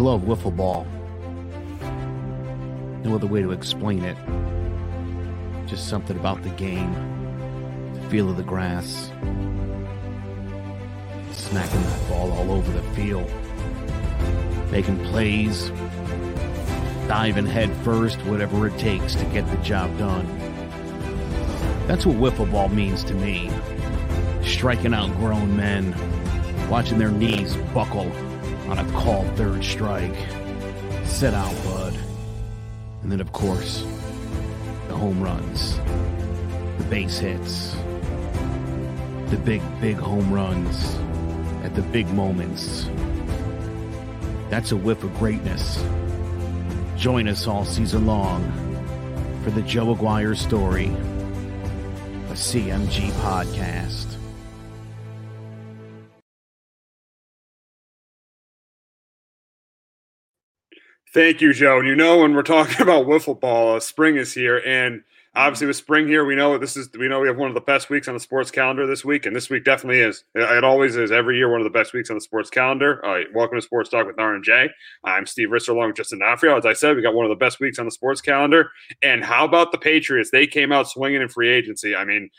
love wiffle ball. No other way to explain it. Just something about the game, the feel of the grass, smacking that ball all over the field, making plays, diving head first, whatever it takes to get the job done. That's what wiffle ball means to me. Striking out grown men, watching their knees buckle on a called third strike. Sit out, bud. And then, of course, the home runs, the base hits, the big home runs at the big moments. That's a whiff of greatness. Join us all season long for the Joe Aguirre Story, a CMG podcast. Thank you, Joe. And you know, when we're talking about wiffle ball, spring is here, and obviously with spring here, we have one of the best weeks on the sports calendar this week, and this week definitely is. It always is every year one of the best weeks on the sports calendar. All right, welcome to Sports Talk with R&J. I'm Steve Risser along with Justin D'Onofrio. As I said, we got one of the best weeks on the sports calendar. And how about the Patriots? They came out swinging in free agency. I mean,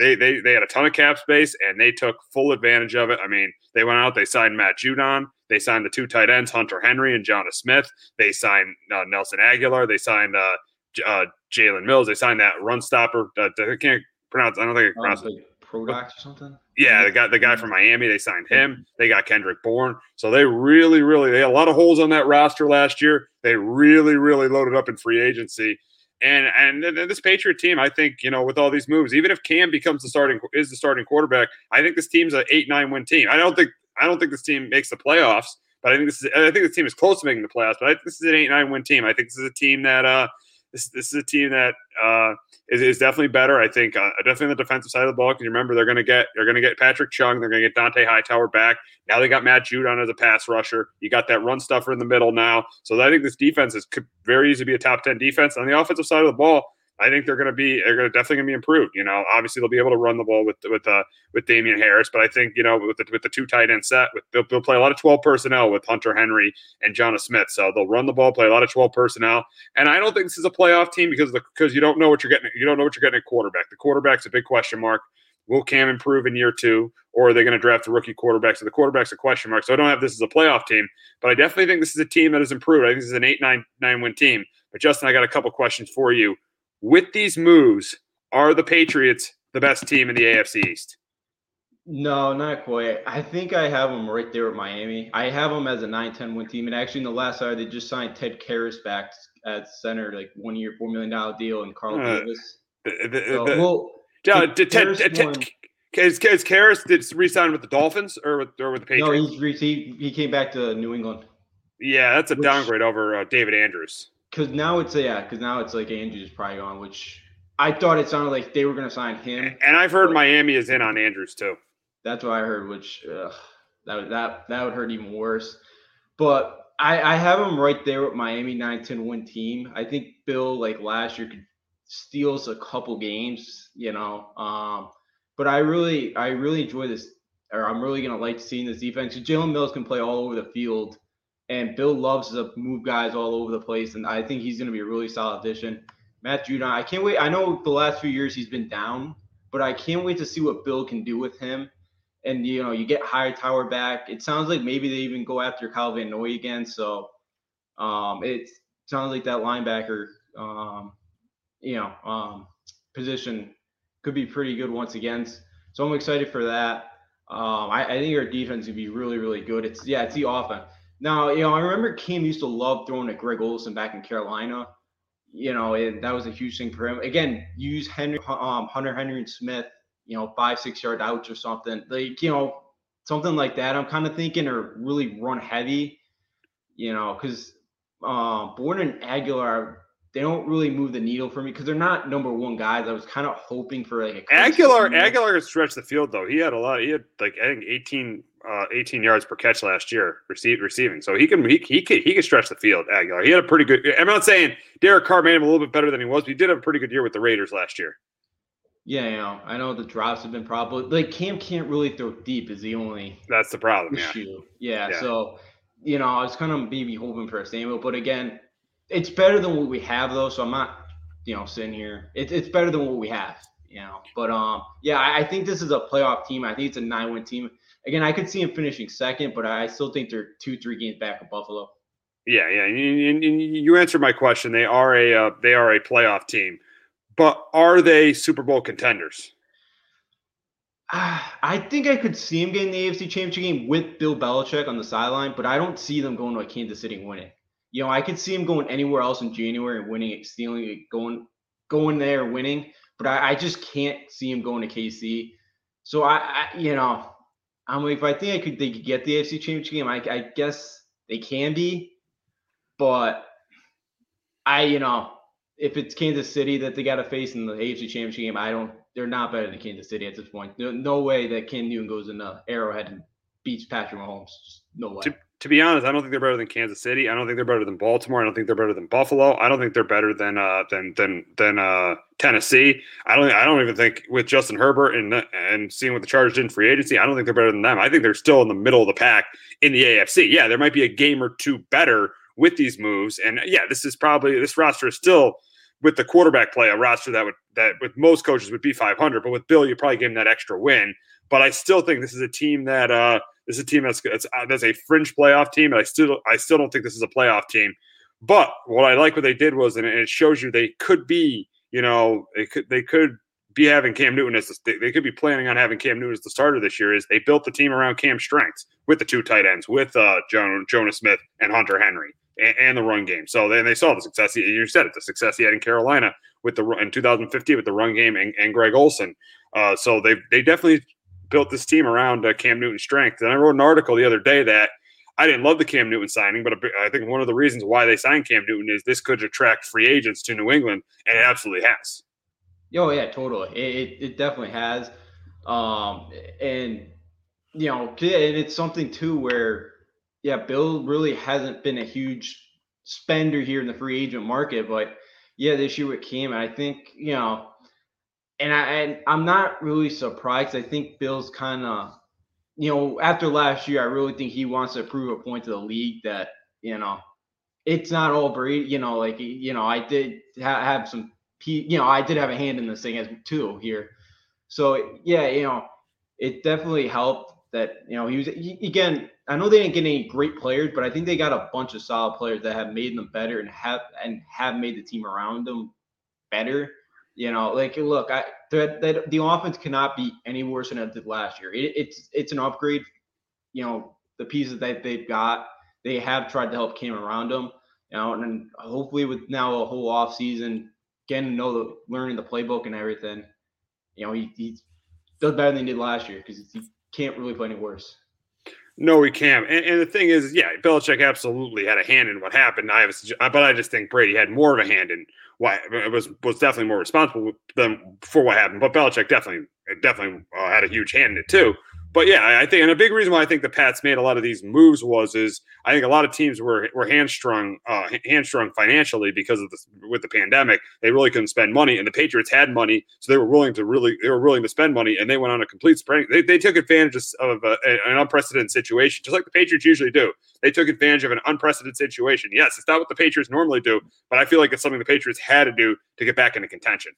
they had a ton of cap space, and they took full advantage of it. I mean, they went out, they signed Matt Judon. They signed the two tight ends, Hunter Henry and Jonah Smith. They signed Nelson Aguilar. They signed Jalen Mills. They signed that run stopper. I can't pronounce. I don't think I can pronounce it. Prodox or something. Yeah, the guy from Miami. They signed him. They got Kendrick Bourne. So they really they had a lot of holes on that roster last year. They really loaded up in free agency. And this Patriot team, I think, you know, with all these moves, even if Cam is the starting quarterback, I think this team's an 8-9 win team. I don't think this team makes the playoffs, but I think this team is close to making the playoffs. But I think this is an 8-9 win team. I think this is a team that is definitely better. I think definitely on the defensive side of the ball, because remember they're going to get Patrick Chung, they're going to get Dante Hightower back. Now they got Matt Judon as a pass rusher. You got that run stuffer in the middle now. So I think this defense could very easily be a top 10 defense. On the offensive side of the ball, I think they're definitely going to be improved. You know, obviously they'll be able to run the ball with Damian Harris, but I think, you know, with the two tight end set, they'll play a lot of 12 personnel with Hunter Henry and Jonah Smith. So they'll run the ball, play a lot of 12 personnel, and I don't think this is a playoff team because you don't know what you're getting. You don't know what you're getting at quarterback. The quarterback's a big question mark. Will Cam improve in year two, or are they going to draft the rookie quarterback? So the quarterback's a question mark. So I don't have this as a playoff team, but I definitely think this is a team that has improved. I think this is an 8-9 win team. But Justin, I got a couple questions for you. With these moves, are the Patriots the best team in the AFC East? No, not quite. I think I have them right there with Miami. I have them as a 9-10 win team. And actually, in the last hour, they just signed Ted Karras back at center, like 1 year, $4 million deal, and Carl Davis. Is Karras re-signed with the Dolphins or with the Patriots? No, he came back to New England. Yeah, that's a downgrade over David Andrews. Because now it's like Andrews probably gone, which I thought it sounded like they were going to sign him. And I've heard Miami is in on Andrews too. That's what I heard, which that would hurt even worse. But I have him right there with Miami, 9-10 win team. I think Bill, like last year, could steal us a couple games, you know. But I really enjoy this, or I'm really going to like seeing this defense. Jalen Mills can play all over the field. And Bill loves to move guys all over the place, and I think he's going to be a really solid addition. Matt Judon, I can't wait. I know the last few years he's been down, but I can't wait to see what Bill can do with him. And, you know, you get Hightower back. It sounds like maybe they even go after Kyle Van Noy again. So it sounds like that linebacker, position could be pretty good once again. So I'm excited for that. I think our defense would be really good. It's the offense. Now, you know, I remember Cam used to love throwing to Greg Olsen back in Carolina, you know, and that was a huge thing for him. Again, use Hunter Henry and Smith, you know, 5-6 yard outs or something, like, you know, something like that. I'm kind of thinking, or really run heavy, you know, because Bourne and Aguilar, they don't really move the needle for me because they're not number one guys. I was kind of hoping for like a Aguilar stretched the field though. He had a lot. He had like, I think 18 yards per catch last year receiving. So he can stretch the field, Aguilar. He had a pretty good – I'm not saying Derek Carr made him a little bit better than he was, but he did have a pretty good year with the Raiders last year. Yeah, you know, I know the drops have been probably – like Cam can't really throw deep is the only – That's the problem, issue. Yeah. So you know, I was kind of maybe hoping for a Samuel, but again, it's better than what we have though. So I'm not, you know, sitting here. It's better than what we have, you know, but yeah, I think this is a playoff team. I think it's a 9-win team. Again, I could see him finishing second, but I still think they're 2-3 games back of Buffalo. Yeah, yeah, and you answered my question. They are a playoff team, but are they Super Bowl contenders? I think I could see him getting the AFC Championship game with Bill Belichick on the sideline, but I don't see them going to a Kansas City and winning. You know, I could see him going anywhere else in January and winning, stealing it, going there and winning, but I just can't see him going to KC. So I you know, I'm like, if I think they could get the AFC Championship game, I guess they can be. But you know, if it's Kansas City that they got to face in the AFC Championship game, they're not better than Kansas City at this point. No way that Cam Newton goes in the Arrowhead and beats Patrick Mahomes. Just no way. To be honest, I don't think they're better than Kansas City. I don't think they're better than Baltimore. I don't think they're better than Buffalo. I don't think they're better than Tennessee. I don't even think with Justin Herbert and seeing what the Chargers did in free agency, I don't think they're better than them. I think they're still in the middle of the pack in the AFC. Yeah, there might be a game or two better with these moves. And yeah, this roster is still, with the quarterback play, a roster that with most coaches would be 500, but with Bill, you probably gave him that extra win. But I still think this is a team that's a fringe playoff team. And I still don't think this is a playoff team, but what I like what they did was, and it shows you, they could be, you know, they could be having Cam Newton they could be planning on having Cam Newton as the starter this year. Is they built the team around Cam's strengths with the two tight ends, with Jonah Smith and Hunter Henry. And the run game. So then they saw the success. You said it, the success he had in Carolina in 2015 with the run game and Greg Olsen. So they definitely built this team around Cam Newton's strength. And I wrote an article the other day that I didn't love the Cam Newton signing, but I think one of the reasons why they signed Cam Newton is this could attract free agents to New England, and it absolutely has. Oh yeah, totally. It definitely has. And you know, and it's something too where, yeah, Bill really hasn't been a huge spender here in the free agent market, but yeah, this year with Cam, I think, you know, and I'm not really surprised. I think Bill's kind of, you know, after last year, I really think he wants to prove a point to the league that, you know, it's not all Brady. You know, like, you know, I did have some, you know, I did have a hand in this thing as too here. So yeah, you know, it definitely helped that, you know, again, I know they didn't get any great players, but I think they got a bunch of solid players that have made them better and have made the team around them better. You know, like, look, the offense cannot be any worse than it did last year. It's an upgrade. You know, the pieces that they've got, they have tried to help Cam around them. You know, and hopefully with now a whole off season, getting to know learning the playbook and everything, you know, he does better than he did last year because he can't really play any worse. No, we can't. And the thing is, yeah, Belichick absolutely had a hand in what happened. But I just think Brady had more of a hand in why it was definitely more responsible for what happened. But Belichick definitely had a huge hand in it too. But yeah, I think, and a big reason why I think the Pats made a lot of these moves was I think a lot of teams were hamstrung financially because of with the pandemic. They really couldn't spend money, and the Patriots had money, so they were willing to spend money, and they went on a complete sprint. They took advantage of an unprecedented situation, just like the Patriots usually do. They took advantage of an unprecedented situation. Yes, it's not what the Patriots normally do, but I feel like it's something the Patriots had to do to get back into contention.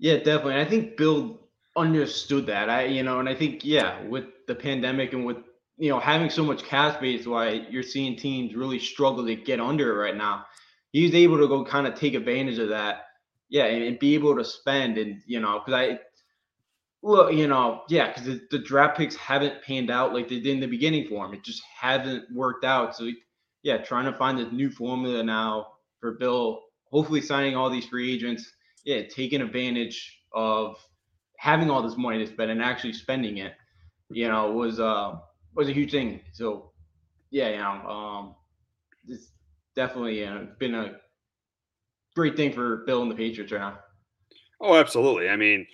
Yeah, definitely. And I think Bill understood that. I think, yeah, with the pandemic and with, you know, having so much cash base, why you're seeing teams really struggle to get under it right now. He's able to go kind of take advantage of that. Yeah. And be able to spend. And, you know, because the draft picks haven't panned out like they did in the beginning for him. It just hasn't worked out. So yeah, trying to find this new formula now for Bill, hopefully signing all these free agents. Yeah. Taking advantage of having all this money to spend and actually spending it, you know, was a huge thing. So yeah, you know, it's definitely been a great thing for Bill and the Patriots right now. Oh, absolutely. I mean,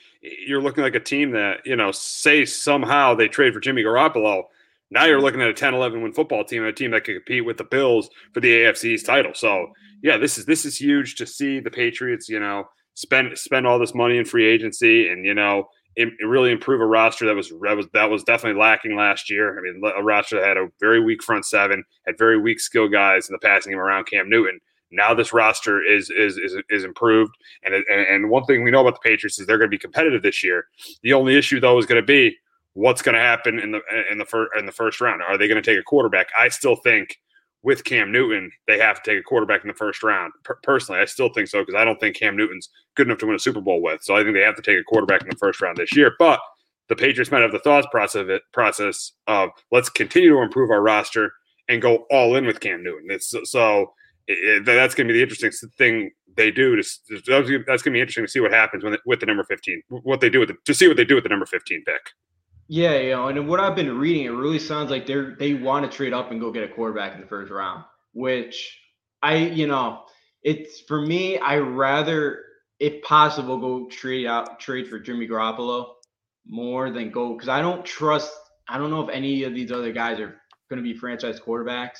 you're looking like a team that, you know, say somehow they trade for Jimmy Garoppolo. Now you're looking at a 10-11 win football team, a team that could compete with the Bills for the AFC's title. So yeah, this is huge to see the Patriots, you know, spend all this money in free agency, and you know, really improve a roster that was definitely lacking last year. I mean, a roster that had a very weak front seven, had very weak skill guys in the passing game around Cam Newton. Now this roster is improved, and one thing we know about the Patriots is they're going to be competitive this year. The only issue though is going to be what's going to happen in the first round. Are they going to take a quarterback? I still think with Cam Newton they have to take a quarterback in the first round. Personally, I still think so because I don't think Cam Newton's good enough to win a Super Bowl with. So I think they have to take a quarterback in the first round this year. But the Patriots might have the thought process of let's continue to improve our roster and go all in with Cam Newton. That's going to be the interesting thing they do. That's going to be interesting to see what happens with the number 15. To see what they do with the number 15 pick. Yeah, and what I've been reading, it really sounds like they want to trade up and go get a quarterback in the first round. Which it's for me. I rather, if possible, go trade for Jimmy Garoppolo more than go because I don't trust. I don't know if any of these other guys are going to be franchise quarterbacks.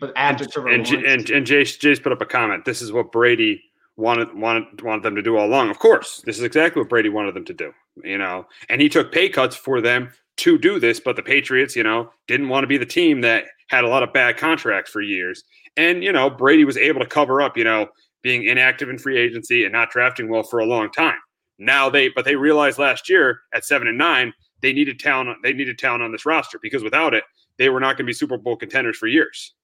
But after and Jace put up a comment. This is what Brady wanted them to do all along. Of course, this is exactly what Brady wanted them to do. And he took pay cuts for them to do this. But the Patriots, didn't want to be the team that had a lot of bad contracts for years. And Brady was able to cover up, being inactive in free agency and not drafting well for a long time. Now they realized last year at 7-9 they needed talent. They needed talent on this roster because without it, they were not going to be Super Bowl contenders for years.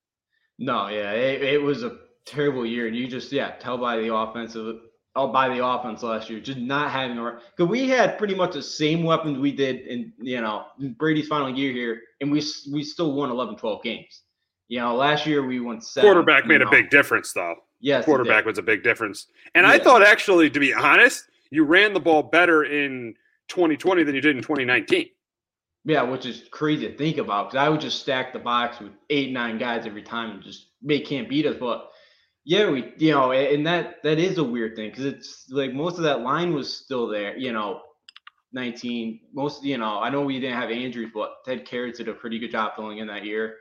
No, yeah, it was a terrible year, and you just tell by the offense last year, just not having a – because we had pretty much the same weapons we did in Brady's final year here, and we still won 11-12 games. Last year we won 7. Quarterback made a big difference, though. Yes, quarterback was a big difference, and I thought actually, to be honest, you ran the ball better in 2020 than you did in 2019. Yeah, which is crazy to think about because I would just stack the box with 8-9 guys every time and just they can't beat us. But and that is a weird thing because it's like most of that line was still there. 19 most. I know we didn't have Andrews, but Ted Karras did a pretty good job filling in that year.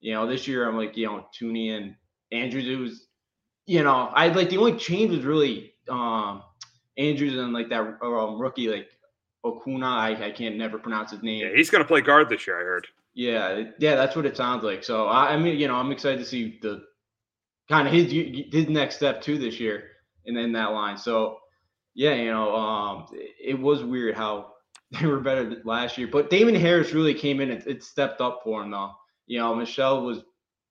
This year I'm like Tooney and Andrews. It was I like the only change was really Andrews and like that rookie like. Okuna, I can't never pronounce his name. Yeah, he's going to play guard this year, I heard. Yeah, that's what it sounds like. So, I mean, I'm excited to see the kind of his next step too this year and then that line. So, yeah, it was weird how they were better last year. But Damon Harris really came in and it stepped up for him though. Michelle's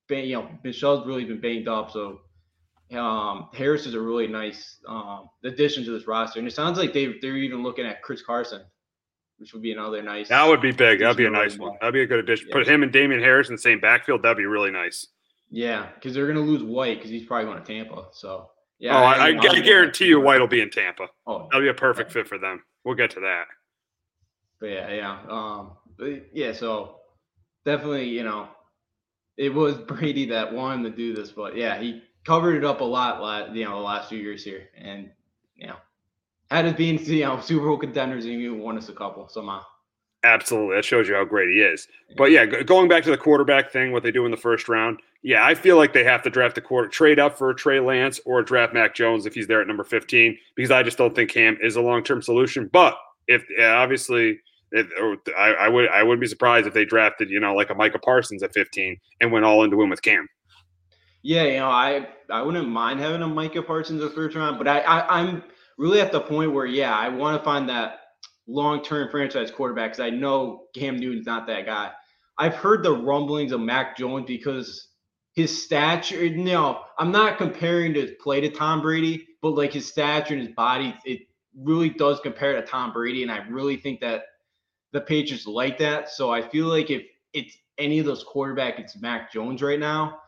really been banged up. So, Harris is a really nice addition to this roster, and it sounds like they're even looking at Chris Carson, which would be another nice. That would be big. That'd be a nice one. That'd be a good addition. Yeah. Put him and Damian Harris in the same backfield. That'd be really nice. Yeah, because they're gonna lose White because he's probably going to Tampa. So yeah. Oh, I guarantee you White will be in Tampa. Oh, that'll be a perfect fit for them. We'll get to that. But yeah. So definitely, it was Brady that wanted to do this, but yeah, he covered it up a lot, the last few years here. And, had it been, Super Bowl contenders, and you won us a couple somehow. Absolutely. That shows you how great he is. Yeah. But, yeah, going back to the quarterback thing, what they do in the first round, yeah, I feel like they have to draft trade up for Trey Lance or draft Mac Jones if he's there at number 15, because I just don't think Cam is a long-term solution. But I wouldn't be surprised if they drafted, like a Micah Parsons at 15 and went all into him with Cam. Yeah, I wouldn't mind having a Micah Parsons in the first round, but I'm really at the point where, I want to find that long-term franchise quarterback because I know Cam Newton's not that guy. I've heard the rumblings of Mac Jones because his stature – I'm not comparing his play to Tom Brady, but, like, his stature and his body, it really does compare to Tom Brady, and I really think that the Patriots like that. So I feel like if it's any of those quarterbacks, it's Mac Jones right now.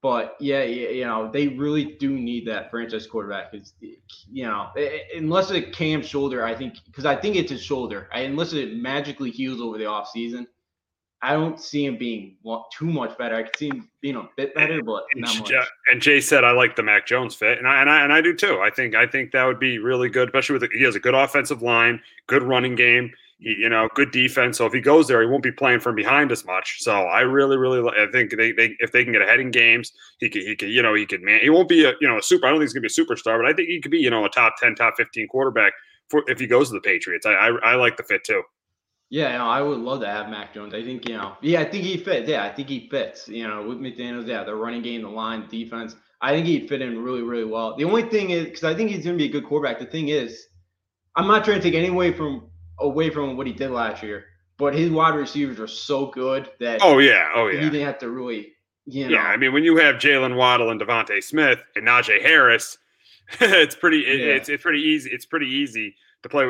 But, they really do need that franchise quarterback. Because, unless it's Cam's shoulder, I think – because I think it's his shoulder. Unless it magically heals over the offseason, I don't see him being too much better. I can see him being a bit better, but not much. And Jay said, I like the Mac Jones fit, and I do too. I think that would be really good, especially with he has a good offensive line, good running game. you know, good defense. So if he goes there, he won't be playing from behind as much. So I really, I think they if they can get ahead in games, he could, he won't be a super, I don't think he's going to be a superstar, but I think he could be, a top 10, top 15 quarterback if he goes to the Patriots. I like the fit too. Yeah, I would love to have Mac Jones. I think, I think he fits. Yeah, I think he fits, with McDaniels. Yeah, the running game, the line, defense. I think he'd fit in really, really well. The only thing is, because I think he's going to be a good quarterback. The thing is, I'm not trying to take any away from what he did last year, but his wide receivers are so good that oh yeah, you didn't have to really, Yeah, I mean, when you have Jalen Waddle and Devontae Smith and Najee Harris, it's pretty easy. It's pretty easy to play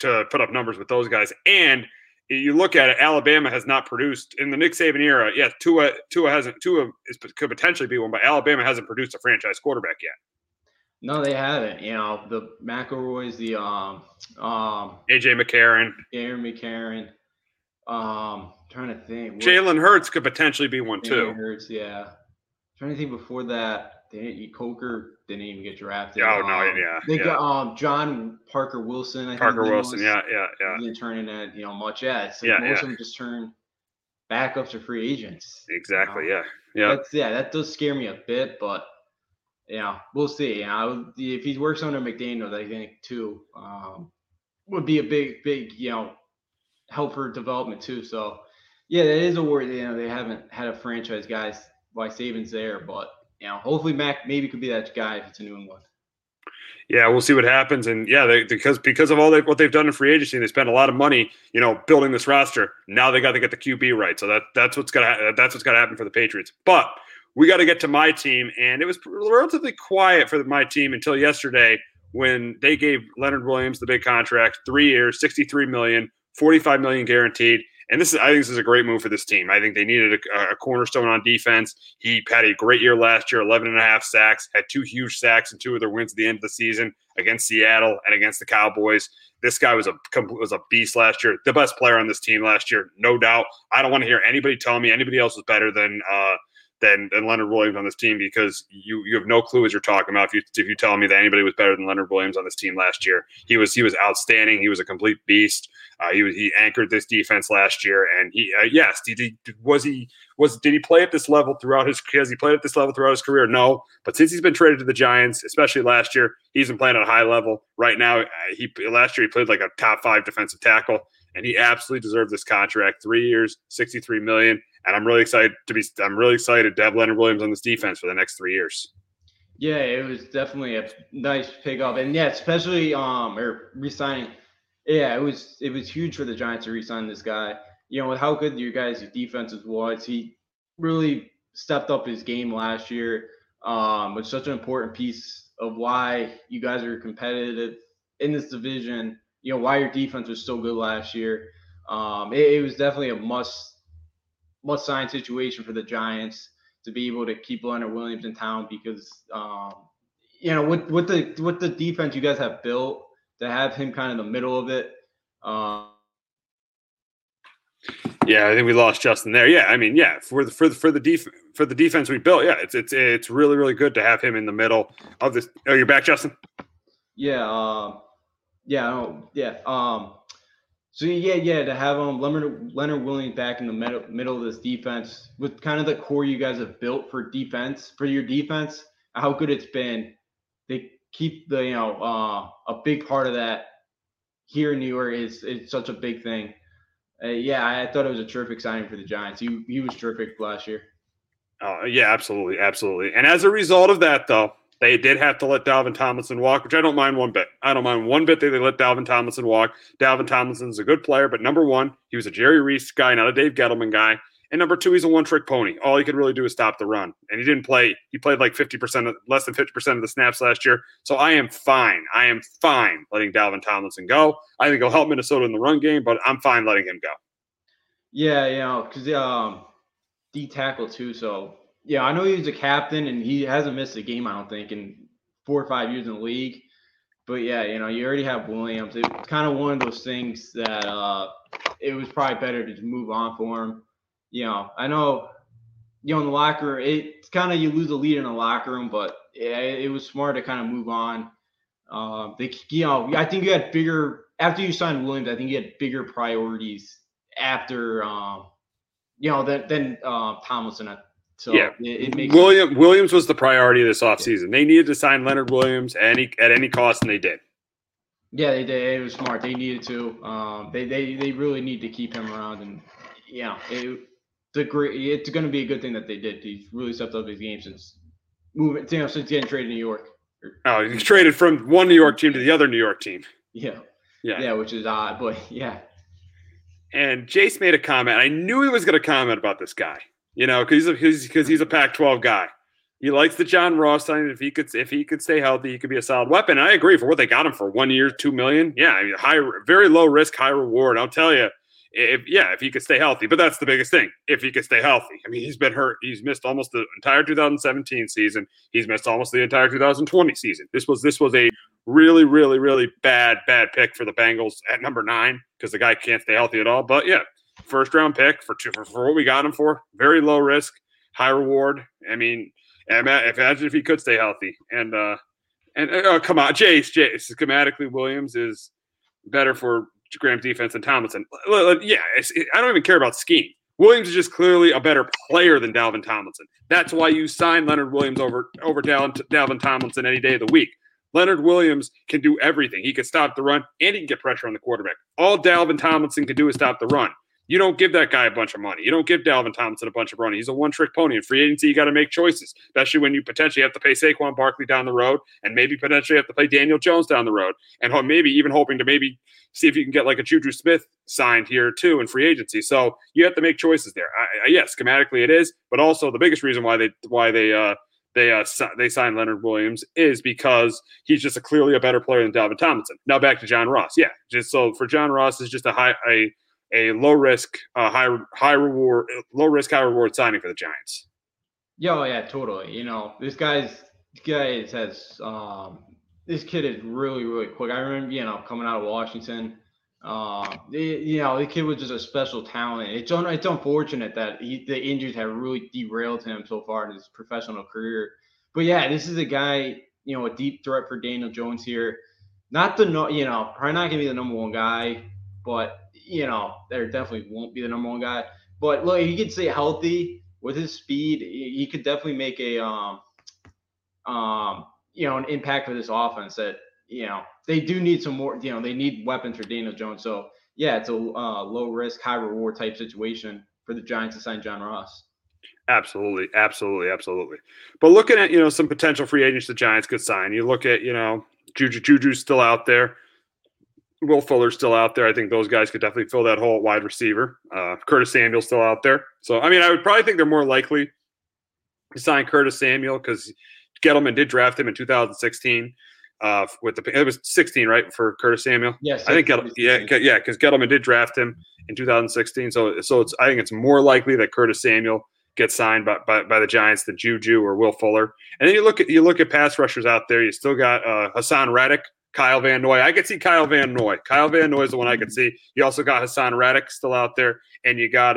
to put up numbers with those guys. And you look at it, Alabama has not produced in the Nick Saban era. Yeah, Tua could potentially be one, but Alabama hasn't produced a franchise quarterback yet. No, they haven't. The McElroys, the AJ McCarron, Aaron McCarron. Trying to think. Jalen Hurts could potentially be one too. Jalen Hurts, yeah. Trying to think before that. Coker didn't even get drafted. Got John Parker Wilson. I think Parker Wilson. He didn't turn in that much at. So most of them just turn backups or free agents. Exactly. That does scare me a bit, but we'll see. If he works under McDaniel, I think too would be a big help for development too. So that is a worry. They haven't had a franchise guy like Saban's there, but. Hopefully Mac maybe could be that guy if it's a New England. Yeah, we'll see what happens. And because of all what they've done in free agency, they spent a lot of money, building this roster. Now they got to get the QB right. So that's what's got to happen for the Patriots. But we got to get to my team, and it was relatively quiet for my team until yesterday when they gave Leonard Williams the big contract, 3 years, $63 million, $45 million guaranteed. And I think this is a great move for this team. I think they needed a cornerstone on defense. He had a great year last year, 11.5 sacks, had two huge sacks and two of their wins at the end of the season against Seattle and against the Cowboys. This guy was a beast last year, the best player on this team last year, no doubt. I don't want to hear anybody tell me anybody else was better than Leonard Williams on this team, because you have no clue what you're talking about if you tell me that anybody was better than Leonard Williams on this team last year. He was outstanding. He was a complete beast. He anchored this defense last year, and did he play at this level throughout his career? No, but since he's been traded to the Giants, especially last year, he's been playing at a high level. Right now, last year he played like a top 5 defensive tackle, and he absolutely deserved this contract. 3 years, $63 million, and I'm really excited to have Leonard Williams on this defense for the next 3 years. Yeah, it was definitely a nice pickup, and especially re-signing. Yeah, it was huge for the Giants to re-sign this guy. With how good your guys' defense was, he really stepped up his game last year. It's such an important piece of why you guys are competitive in this division. Why your defense was so good last year. It was definitely a must sign situation for the Giants to be able to keep Leonard Williams in town, because with the defense you guys have built, to have him kind of in the middle of it. I think we lost Justin there. Yeah, I mean, yeah, for the defense we built, yeah, it's really, really good to have him in the middle of this. Oh, you're back, Justin. To have Leonard Williams back in the middle of this defense with kind of the core you guys have built for your defense, how good it's been. They keep the a big part of that here in New York is such a big thing. I thought it was a terrific signing for the Giants. He was terrific last year. Absolutely. And as a result of that, though, they did have to let Dalvin Tomlinson walk, which I don't mind one bit. That they let Dalvin Tomlinson walk. Dalvin Tomlinson's a good player, but number one, he was a Jerry Reese guy, not a Dave Gettleman guy. And number two, he's a one-trick pony. All he could really do is stop the run. And he didn't play. He played like less than 50% of the snaps last year. So I am fine letting Dalvin Tomlinson go. I think he'll help Minnesota in the run game, but I'm fine letting him go. Because D tackle too. So, I know he was a captain, and he hasn't missed a game, I don't think, in 4 or 5 years in the league. But, you already have Williams. It was kind of one of those things that it was probably better to just move on for him. I know, in the locker room, it's kind of you lose a lead in the locker room, but it was smart to kind of move on. I think you had bigger after you signed Williams, I think you had bigger priorities after, than Tomlinson. So yeah, it makes sense. Williams was the priority this offseason. Yeah. They needed to sign Leonard Williams at any cost, and they did. Yeah, they did. It was smart. They needed to. They really need to keep him around, and yeah, it's going to be a good thing that they did. He's really stepped up his game since getting traded to New York. Oh, he's traded from one New York team to the other New York team. Yeah, which is odd, but yeah. And Jace made a comment. I knew he was going to comment about this guy. You know, because he's a Pac-12 guy. He likes the John Ross signing. If he could stay healthy, he could be a solid weapon. And I agree for what they got him for, 1 year, $2 million. Yeah, I mean, very low risk, high reward. I'll tell you, if he could stay healthy. But that's the biggest thing. If he could stay healthy, I mean, he's been hurt. He's missed almost the entire 2017 season. He's missed almost the entire 2020 season. This was a really, really, really bad pick for the Bengals at number 9 because the guy can't stay healthy at all. But yeah. First round pick for what we got him for. Very low risk, high reward. I mean, imagine if he could stay healthy. And come on, Jace. Schematically, Williams is better for Graham's defense than Tomlinson. Yeah, I don't even care about scheme. Williams is just clearly a better player than Dalvin Tomlinson. That's why you sign Leonard Williams over Dalvin Tomlinson any day of the week. Leonard Williams can do everything. He can stop the run, and he can get pressure on the quarterback. All Dalvin Tomlinson can do is stop the run. You don't give that guy a bunch of money. You don't give Dalvin Tomlinson a bunch of money. He's a one-trick pony. In free agency, you got to make choices, especially when you potentially have to pay Saquon Barkley down the road and maybe potentially have to pay Daniel Jones down the road and maybe even hoping to maybe see if you can get like a Juju Smith signed here too in free agency. So you have to make choices there. Yes, schematically it is, but also the biggest reason why they signed Leonard Williams is because he's just clearly a better player than Dalvin Tomlinson. Now back to John Ross. Yeah, just so for John Ross is just a low risk, high reward signing for the Giants. Yeah, totally. You know, this kid is really, really quick. I remember, coming out of Washington, the kid was just a special talent. It's unfortunate that the injuries have really derailed him so far in his professional career. But yeah, this is a guy, a deep threat for Daniel Jones here. Probably not gonna be the number one guy, but there definitely won't be the number one guy. But look, he could stay healthy with his speed. He could definitely make an impact for this offense that, they do need some more, they need weapons for Daniel Jones. So yeah, it's a low risk, high reward type situation for the Giants to sign John Ross. Absolutely. Absolutely. Absolutely. But looking at, some potential free agents the Giants could sign, you look at, Juju's still out there. Will Fuller's still out there. I think those guys could definitely fill that hole at wide receiver. Curtis Samuel's still out there. So, I mean, I would probably think they're more likely to sign Curtis Samuel because Gettleman did draft him in 2016. It was 16, right, for Curtis Samuel? Yes. I think because Gettleman did draft him in 2016. So I think it's more likely that Curtis Samuel gets signed by the Giants than Juju or Will Fuller. And then you look at pass rushers out there. You still got Haason Reddick. Kyle Van Noy. I could see Kyle Van Noy. Kyle Van Noy is the one I could see. You also got Haason Reddick still out there, and you got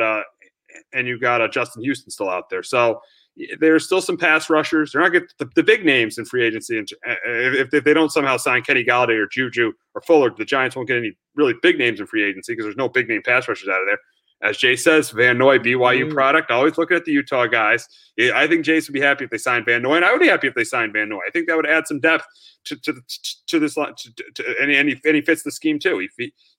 Justin Houston still out there. So there's still some pass rushers. They're not getting the big names in free agency. And if they don't somehow sign Kenny Golladay or Juju or Fuller, the Giants won't get any really big names in free agency because there's no big name pass rushers out of there. As Jay says, Van Noy, BYU product. Always looking at the Utah guys. I think Jace would be happy if they signed Van Noy, and I would be happy if they signed Van Noy. I think that would add some depth to this line, and he fits the scheme too.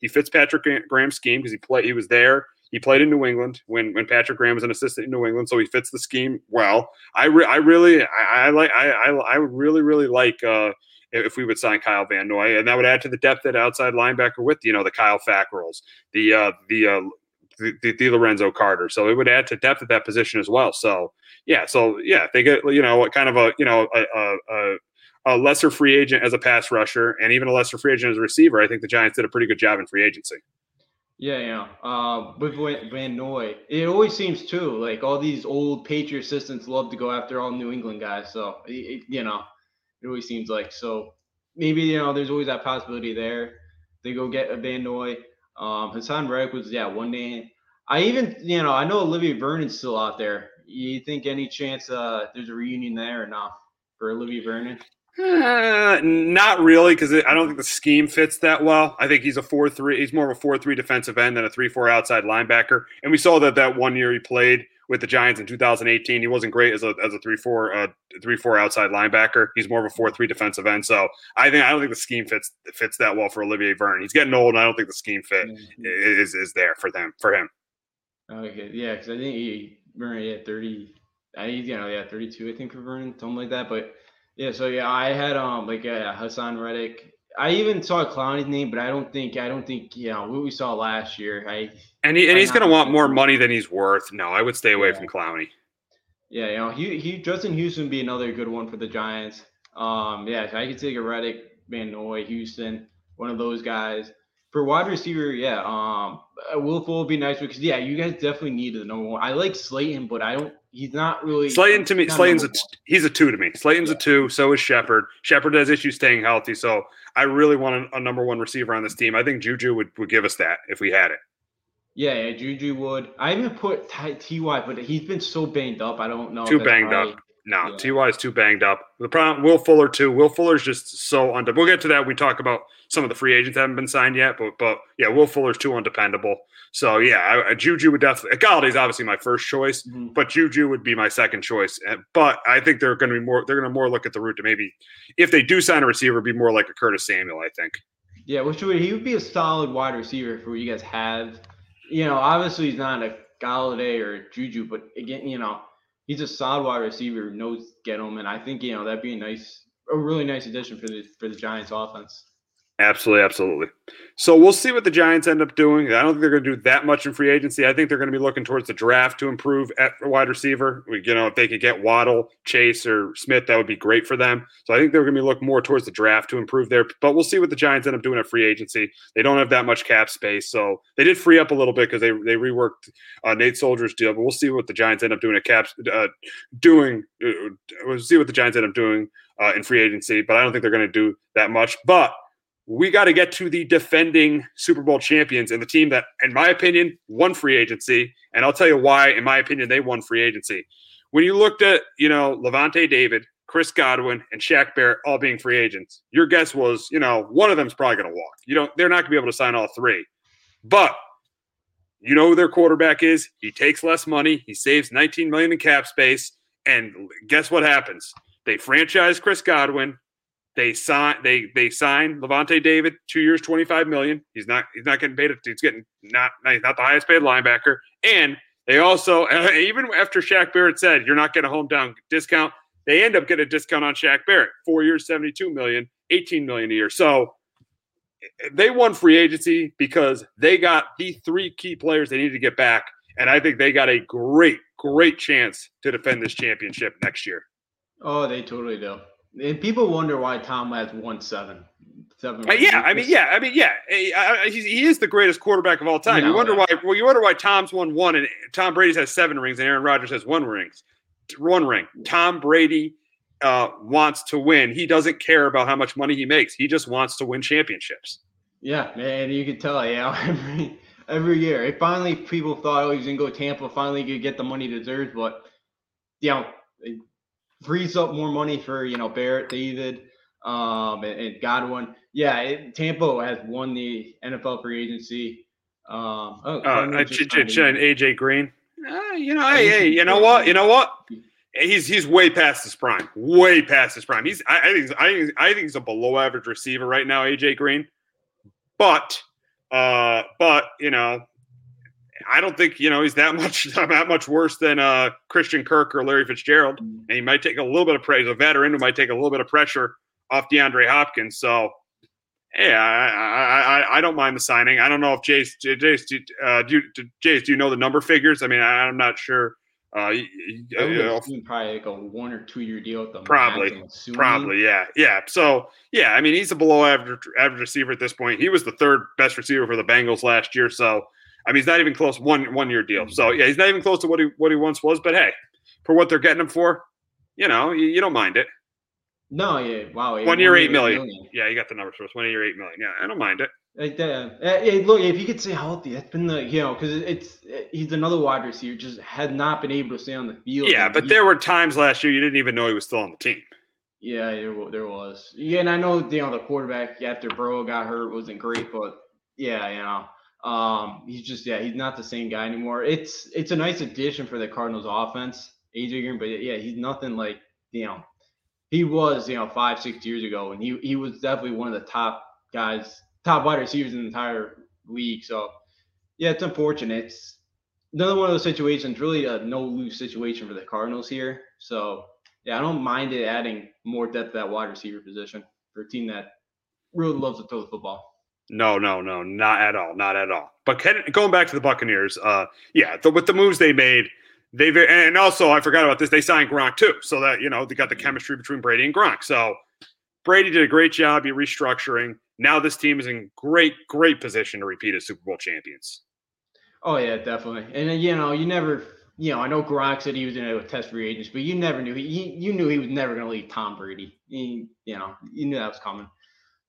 He fits Patrick Graham's scheme because he was there. He played in New England when Patrick Graham was an assistant in New England, so he fits the scheme well. I would really like if we would sign Kyle Van Noy, and that would add to the depth at outside linebacker with the Kyle Fackrells, the Lorenzo Carter. So it would add to depth at that position as well. So they get, kind of a lesser free agent as a pass rusher and even a lesser free agent as a receiver. I think the Giants did a pretty good job in free agency. With Van Noy, it always seems too, like all these old Patriot assistants love to go after all New England guys. So, it always seems like, so maybe, there's always that possibility there. They go get a Van Noy. Haason Reddick was, one name. I know Olivier Vernon's still out there. You think any chance there's a reunion there or not for Olivier Vernon? Not really, because I don't think the scheme fits that well. I think he's a 4-3. He's more of a 4-3 defensive end than a 3-4 outside linebacker. And we saw that one year he played with the Giants in 2018. He wasn't great as a 3-4 outside linebacker. He's more of a 4-3 defensive end. So I don't think the scheme fits that well for Olivier Vernon. He's getting old, and I don't think the scheme fit is there for him. Okay, yeah, because I think Vernon had 30. Yeah, 32, I think, for Vernon, something like that, but. Yeah, so I had Haason Reddick. I even saw Clowney's name, but I don't think what we saw last year. He's gonna want more money than he's worth. No, I would stay away from Clowney. Yeah, Justin Houston would be another good one for the Giants. So I could take a Reddick, Van Noy, Houston, one of those guys. For wide receiver, Will Fuller would be nice because you guys definitely need the number one. I like Slayton, but he's not really. Slayton to me, he's a two to me. Slayton's a two. So is Shepard. Shepard has issues staying healthy. So I really want a number one receiver on this team. I think Juju would give us that if we had it. Yeah, Juju would. I even put T.Y., but he's been so banged up. I don't know. Too banged up. No, T.Y. is too banged up. The problem, Will Fuller too. Will Fuller's just so undependable. We'll get to that. We talk about some of the free agents that haven't been signed yet, but yeah, Will Fuller's too undependable. So Juju would definitely. Galladay's obviously my first choice, but Juju would be my second choice. But I think they're going to be more. They're going to more look at the route to maybe if they do sign a receiver, be more like a Curtis Samuel, I think. Yeah, he would be a solid wide receiver for what you guys have. Obviously he's not a Golladay or a Juju, but again, he's a solid wide receiver, knows Gettleman. I think, that'd be a really nice addition for the Giants offense. Absolutely, absolutely. So we'll see what the Giants end up doing. I don't think they're going to do that much in free agency. I think they're going to be looking towards the draft to improve at wide receiver. If they could get Waddle, Chase, or Smith, that would be great for them. So I think they're going to be looking more towards the draft to improve there. But we'll see what the Giants end up doing at free agency. They don't have that much cap space. So they did free up a little bit because they reworked Nate Solder's deal. But we'll see what the Giants end up doing at caps. We'll see what the Giants end up doing in free agency. But I don't think they're going to do that much. But we got to get to the defending Super Bowl champions and the team that, in my opinion, won free agency. And I'll tell you why, in my opinion, they won free agency. When you looked at, Levante David, Chris Godwin, and Shaq Barrett all being free agents, your guess was, one of them's probably going to walk. They're not going to be able to sign all three. But you know who their quarterback is. He takes less money. He saves $19 million in cap space. And guess what happens? They franchise Chris Godwin. They sign Levante David, 2 years, $25 million. He's not getting paid. He's not the highest paid linebacker. And they also, even after Shaq Barrett said you're not getting a hometown discount, they end up getting a discount on Shaq Barrett, 4 years, $72 million, $18 million a year. So they won free agency because they got the three key players they needed to get back. And I think they got a great, great chance to defend this championship next year. Oh, they totally do. And people wonder why Tom has won seven. He is the greatest quarterback of all time. You wonder why Tom's won one, and Tom Brady's has seven rings, and Aaron Rodgers has one ring. Tom Brady wants to win. He doesn't care about how much money he makes. He just wants to win championships. Yeah, man, you can tell. Every year, it finally people thought he was gonna go to Tampa. Finally, could get the money he deserves, but It frees up more money for, Barrett, David, and Godwin. Yeah, Tampa has won the NFL free agency. AJ Green. You know what? He's way past his prime. Way past his prime. I think he's a below average receiver right now, AJ Green. But I don't think he's that much worse than Christian Kirk or Larry Fitzgerald, and he might take a little bit of pressure. A veteran who might take a little bit of pressure off DeAndre Hopkins. So, I don't mind the signing. I don't know if Jace, do you know the number figures? I mean, I'm not sure. Probably like a 1 or 2 year deal with them. Probably, yeah. So, he's a below average receiver at this point. He was the third best receiver for the Bengals last year, so. He's not even close. One year deal. So he's not even close to what he once was. But hey, for what they're getting him for, you don't mind it. No, yeah. Wow. One year, $8 million. Yeah, you got the numbers for us. 1 year, $8 million. Yeah, I don't mind it. Like that. Hey, look, if he could stay healthy, that's been the because he's another wide receiver just had not been able to stay on the field. Yeah, but there were times last year you didn't even know he was still on the team. Yeah, there was. Yeah, and I know, you know, the quarterback after Burrow got hurt wasn't great, but yeah, you know. He's just, yeah, he's not the same guy anymore. It's a nice addition for the Cardinals offense, AJ Green, but yeah, he's nothing like, you know, he was, you know, 5-6 years ago, and he was definitely one of the top guys, top wide receivers in the entire league. So yeah, it's unfortunate. It's another one of those situations, really a no lose situation for the Cardinals here. So yeah, I don't mind it adding more depth to that wide receiver position for a team that really loves to throw the football. No, not at all. Not at all. But going back to the Buccaneers, with the moves they made, and also I forgot about this, they signed Gronk too. So that, you know, they got the chemistry between Brady and Gronk. So Brady did a great job in restructuring. Now this team is in great, great position to repeat as Super Bowl champions. Oh yeah, definitely. And you know, I know Gronk said he was in a test free agents, but you never knew. You knew he was never going to leave Tom Brady. You knew that was coming.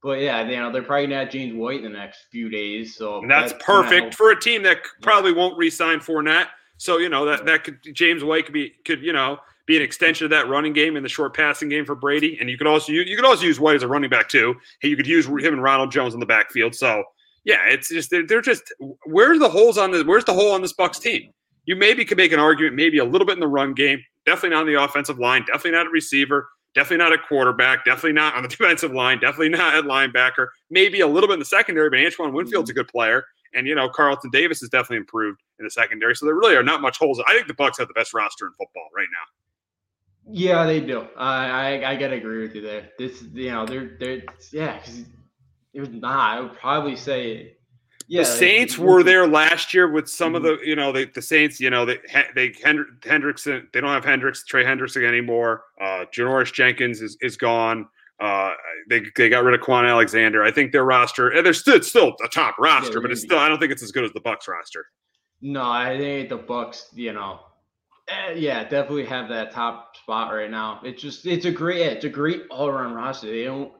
But yeah, you know, they're probably going to have James White in the next few days. So and that's perfect for a team that probably won't re-sign Fournette. So, you know, that could, James White could be an extension of that running game and the short passing game for Brady. And you could also use White as a running back too. You could use him and Ronald Jones in the backfield. So yeah, it's just where's the hole on this Bucs team? You maybe could make an argument, maybe a little bit in the run game, definitely not on the offensive line, definitely not a receiver. Definitely not a quarterback, definitely not on the defensive line, definitely not at linebacker, maybe a little bit in the secondary, but Antoine Winfield's a good player. And, you know, Carlton Davis has definitely improved in the secondary. So there really are not much holes. I think the Bucs have the best roster in football right now. Yeah, they do. I got to agree with you there. This, you know, because it was not, I would probably say, yeah. The Saints were there last year with some of the, you know, the Saints, you know, Hendrickson, they don't have Trey Hendrickson anymore. Janoris Jenkins is gone. They got rid of Quan Alexander. I think their roster, and it's still a top roster, but it's still, I don't think it's as good as the Bucs roster. No, I think the Bucs, you know, definitely have that top spot right now. It's just, it's a great all around roster. They don't,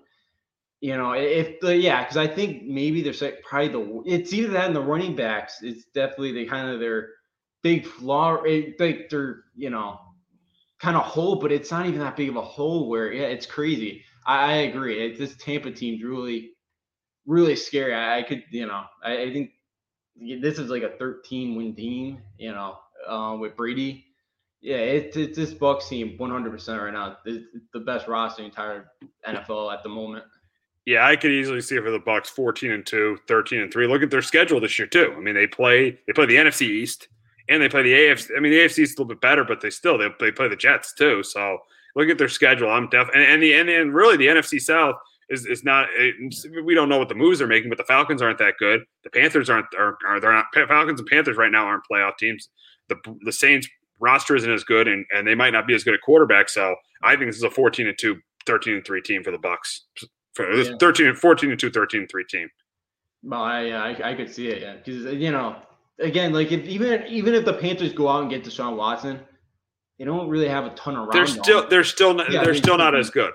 you know, because I think maybe they're it's either that and the running backs. It's definitely their big flaw. Like they're, you know, kind of hole, but it's not even that big of a hole where, it's crazy. I agree. This Tampa team's really, really scary. I think this is like a 13-win team, you know, with Brady. Yeah, it's this Bucs team 100% right now. It's the best roster in the entire NFL at the moment. Yeah, I could easily see for the Bucs 14-2, 13-3. Look at their schedule this year too. I mean, they play the NFC East and they play the AFC. I mean, the AFC is a little bit better, but they play the Jets too. So look at their schedule. I'm definitely and really the NFC South is not. We don't know what the moves they're making, but the Falcons aren't that good. The Panthers aren't. Falcons and Panthers right now aren't playoff teams. The Saints roster isn't as good, and they might not be as good at quarterback. So I think this is a 14-2, 13-3 team for the Bucs. 13-2, 13-3 team. Well, I could see it, yeah. Because, you know, again, like even if the Panthers go out and get Deshaun Watson, they don't really have a ton around. They're still not as good.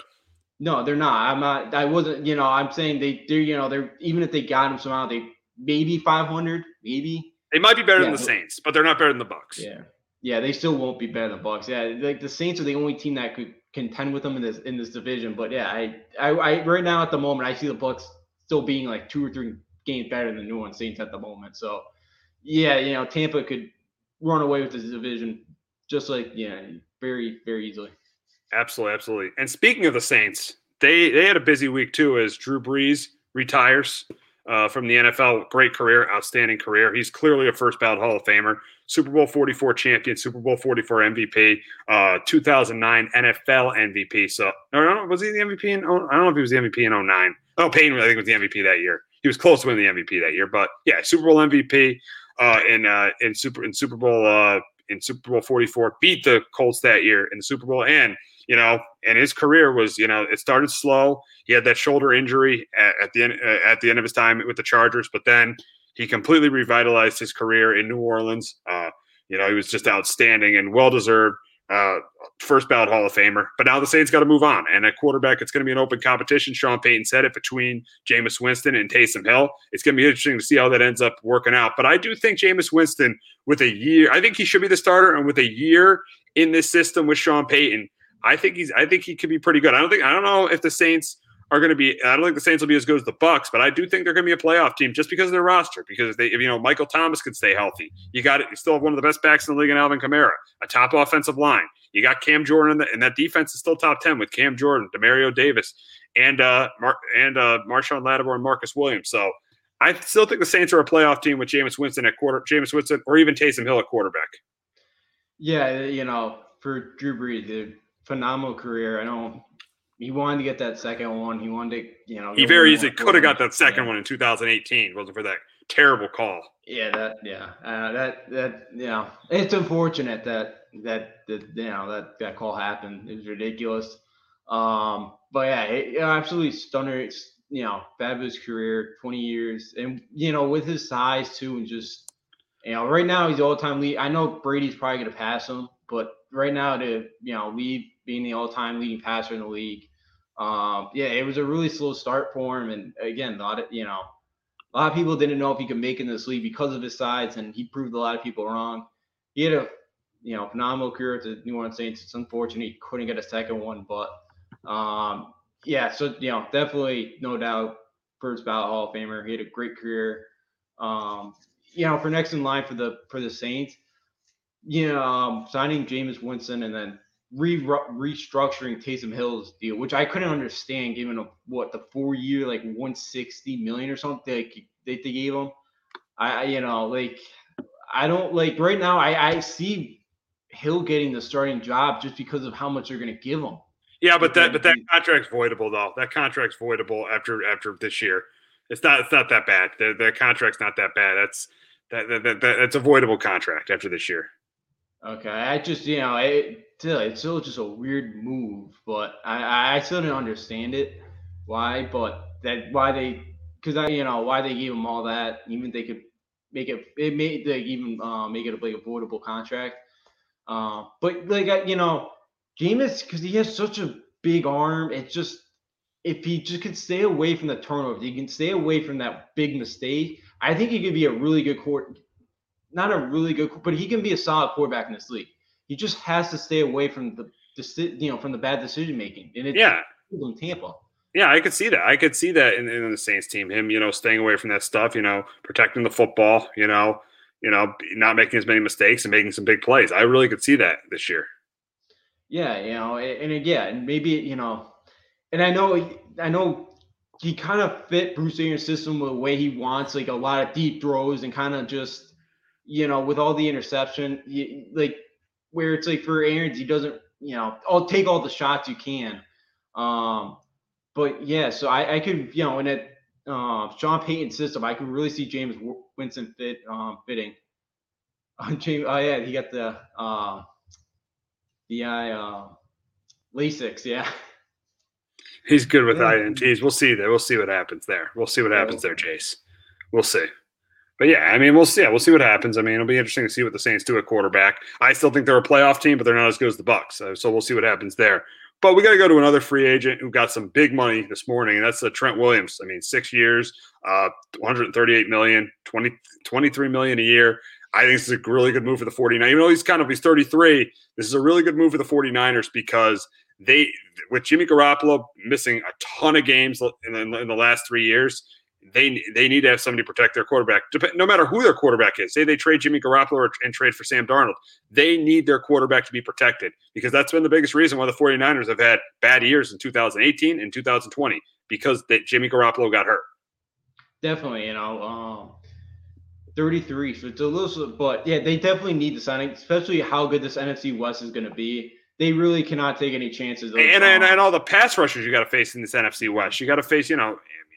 No, they're not. I'm saying they're even if they got him somehow, they maybe 500, maybe. They might be better than the Saints, but they're not better than the Bucs. Yeah. Yeah, they still won't be better than the Bucs. Yeah, like the Saints are the only team that could contend with them in this division, but yeah, I right now at the moment I see the Bucs still being like 2 or 3 games better than the New Orleans Saints at the moment. So yeah, you know, Tampa could run away with this division just like very, very easily. Absolutely. And speaking of the Saints, they had a busy week too as Drew Brees retires from the NFL. Great career, outstanding career. He's clearly a first ballot Hall of Famer. Super Bowl 44 champion, Super Bowl 44 MVP, 2009 NFL MVP. So, was he the MVP in? I don't know if he was the MVP in 09. Oh, Payton, I think, was the MVP that year. He was close to winning the MVP that year, but yeah, Super Bowl MVP in Super Bowl 44, beat the Colts that year in the Super Bowl, and his career was, it started slow. He had that shoulder injury at the end of his time with the Chargers, but then he completely revitalized his career in New Orleans. He was just outstanding and well-deserved first ballot Hall of Famer. But now the Saints got to move on. And at quarterback, it's going to be an open competition. Sean Payton said it, between Jameis Winston and Taysom Hill. It's going to be interesting to see how that ends up working out. But I do think Jameis Winston, with a year, I think he should be the starter. And with a year in this system with Sean Payton, I think he could be pretty good. I don't know if the Saints are going to be. I don't think the Saints will be as good as the Bucs, but I do think they're going to be a playoff team just because of their roster. Because if Michael Thomas could stay healthy, you got it. You still have one of the best backs in the league in Alvin Kamara, a top offensive line. You got Cam Jordan, and that defense is still top 10 with Cam Jordan, Demario Davis, and Marshawn Lattimore and Marcus Williams. So I still think the Saints are a playoff team with Jameis Winston, or even Taysom Hill at quarterback. Yeah, for Drew Brees, a phenomenal career. I know he wanted to get that second one. He wanted to, he very easily could have got that second one in 2018. Wasn't for that terrible call. Yeah, it's unfortunate that call happened. It was ridiculous. But yeah, absolutely stunner. It's, fabulous career, 20 years. And, with his size too, and just, right now he's the all-time lead. I know Brady's probably going to pass him, but right now to, lead being the all-time leading passer in the league. It was a really slow start for him. And again, a lot of people didn't know if he could make it in this league because of his size, and he proved a lot of people wrong. He had a, phenomenal career at the New Orleans Saints. It's unfortunate he couldn't get a second one, but definitely no doubt first ballot Hall of Famer. He had a great career. For next in line for the Saints, signing Jameis Winston and then restructuring Taysom Hill's deal, which I couldn't understand given the 4-year, like $160 million or something they gave him. I don't like right now. I see Hill getting the starting job just because of how much they're going to give him. Yeah, but that contract's voidable though. That contract's voidable after this year. It's not that bad. The contract's not that bad. That's a voidable contract after this year. Okay, I just it's still just a weird move, but I still don't understand it. Why? Why they gave him all that? Even they could. Make it like a voidable contract. Jameis, because he has such a big arm, it's just if he just could stay away from the turnovers, he can stay away from that big mistake. I think he could be a really good but he can be a solid quarterback in this league. He just has to stay away from the bad decision making. And it's in Tampa. Yeah, I could see that. I could see that in the Saints team, him, staying away from that stuff, protecting the football, not making as many mistakes and making some big plays. I really could see that this year. Yeah, I know he kind of fit Bruce Arians' system with the way he wants, like a lot of deep throws and kind of just, with all the interception, like where it's like for Arians, he doesn't, I'll take all the shots you can. But yeah, so I could, in that Sean Payton system, I could really see Jameis Winston fitting. He got the LASIKs. Yeah, he's good with INTs. We'll see that. We'll see what happens there. We'll see what happens there, Chase. We'll see. But yeah, we'll see. Yeah, we'll see what happens. It'll be interesting to see what the Saints do at quarterback. I still think they're a playoff team, but they're not as good as the Bucs. So we'll see what happens there. But we got to go to another free agent who got some big money this morning, and that's Trent Williams. 6 years, $138 million, $23 million a year. I think this is a really good move for the 49ers. Even though he's 33, this is a really good move for the 49ers because with Jimmy Garoppolo missing a ton of games in the last 3 years, they need to have somebody protect their quarterback, no matter who their quarterback is. Say they trade Jimmy Garoppolo and trade for Sam Darnold. They need their quarterback to be protected because that's been the biggest reason why the 49ers have had bad years in 2018 and 2020 because Jimmy Garoppolo got hurt. Definitely, 33. So it's a little, but yeah, they definitely need the signing, especially how good this NFC West is going to be. They really cannot take any chances. And all the pass rushers you got to face in this NFC West. You got to face,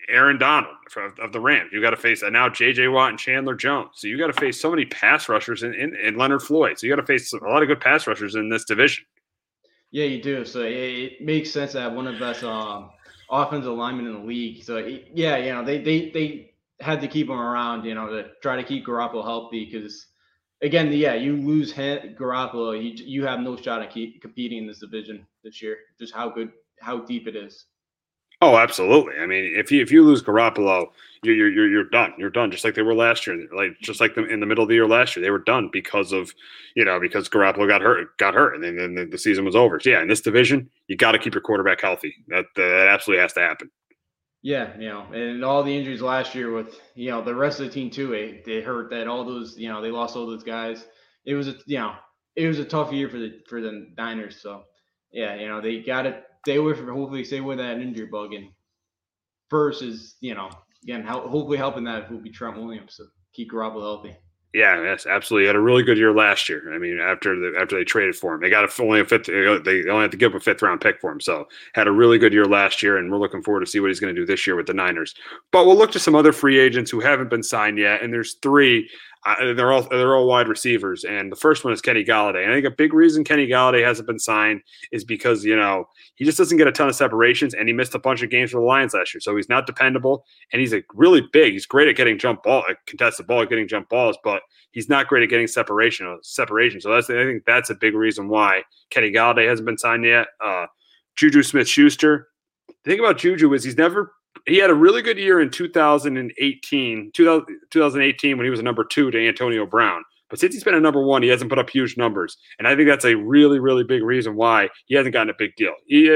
Aaron Donald of the Rams. You got to face now J.J. Watt and Chandler Jones. So you got to face so many pass rushers and Leonard Floyd. So you got to face a lot of good pass rushers in this division. Yeah, you do. So it makes sense that one of the best offensive linemen in the league. So they had to keep him around, to try to keep Garoppolo healthy because again, you lose Garoppolo, you have no shot at competing in this division this year. Just how good, how deep it is. Oh, absolutely. I mean, if you lose Garoppolo, you're done. You're done. Just like they were last year, like just like them in the middle of the year last year, they were done because Garoppolo got hurt, and then the season was over. So yeah, in this division, you got to keep your quarterback healthy. That absolutely has to happen. Yeah, and all the injuries last year with the rest of the team too, they hurt that all those they lost all those guys. It was a tough year for the Niners. So yeah, they got to hopefully stay away from that injury bug, and versus again, hopefully helping that will be Trent Williams, so keep Garoppolo healthy. Yeah, that's absolutely. He had a really good year last year. I mean, after they traded for him, they got only had to give up a fifth round pick for him. So had a really good year last year, and we're looking forward to see what he's going to do this year with the Niners. But we'll look to some other free agents who haven't been signed yet, and there's three. They're all wide receivers, and the first one is Kenny Golladay. And I think a big reason Kenny Golladay hasn't been signed is because he just doesn't get a ton of separations, and he missed a bunch of games for the Lions last year, so he's not dependable. And he's really big. He's great at getting getting jump balls, but he's not great at getting separation. So I think that's a big reason why Kenny Golladay hasn't been signed yet. Juju Smith-Schuster. The thing about Juju is he had a really good year in 2018 when he was a number 2 to Antonio Brown. But since he's been a number 1, he hasn't put up huge numbers. And I think that's a really, really big reason why he hasn't gotten a big deal.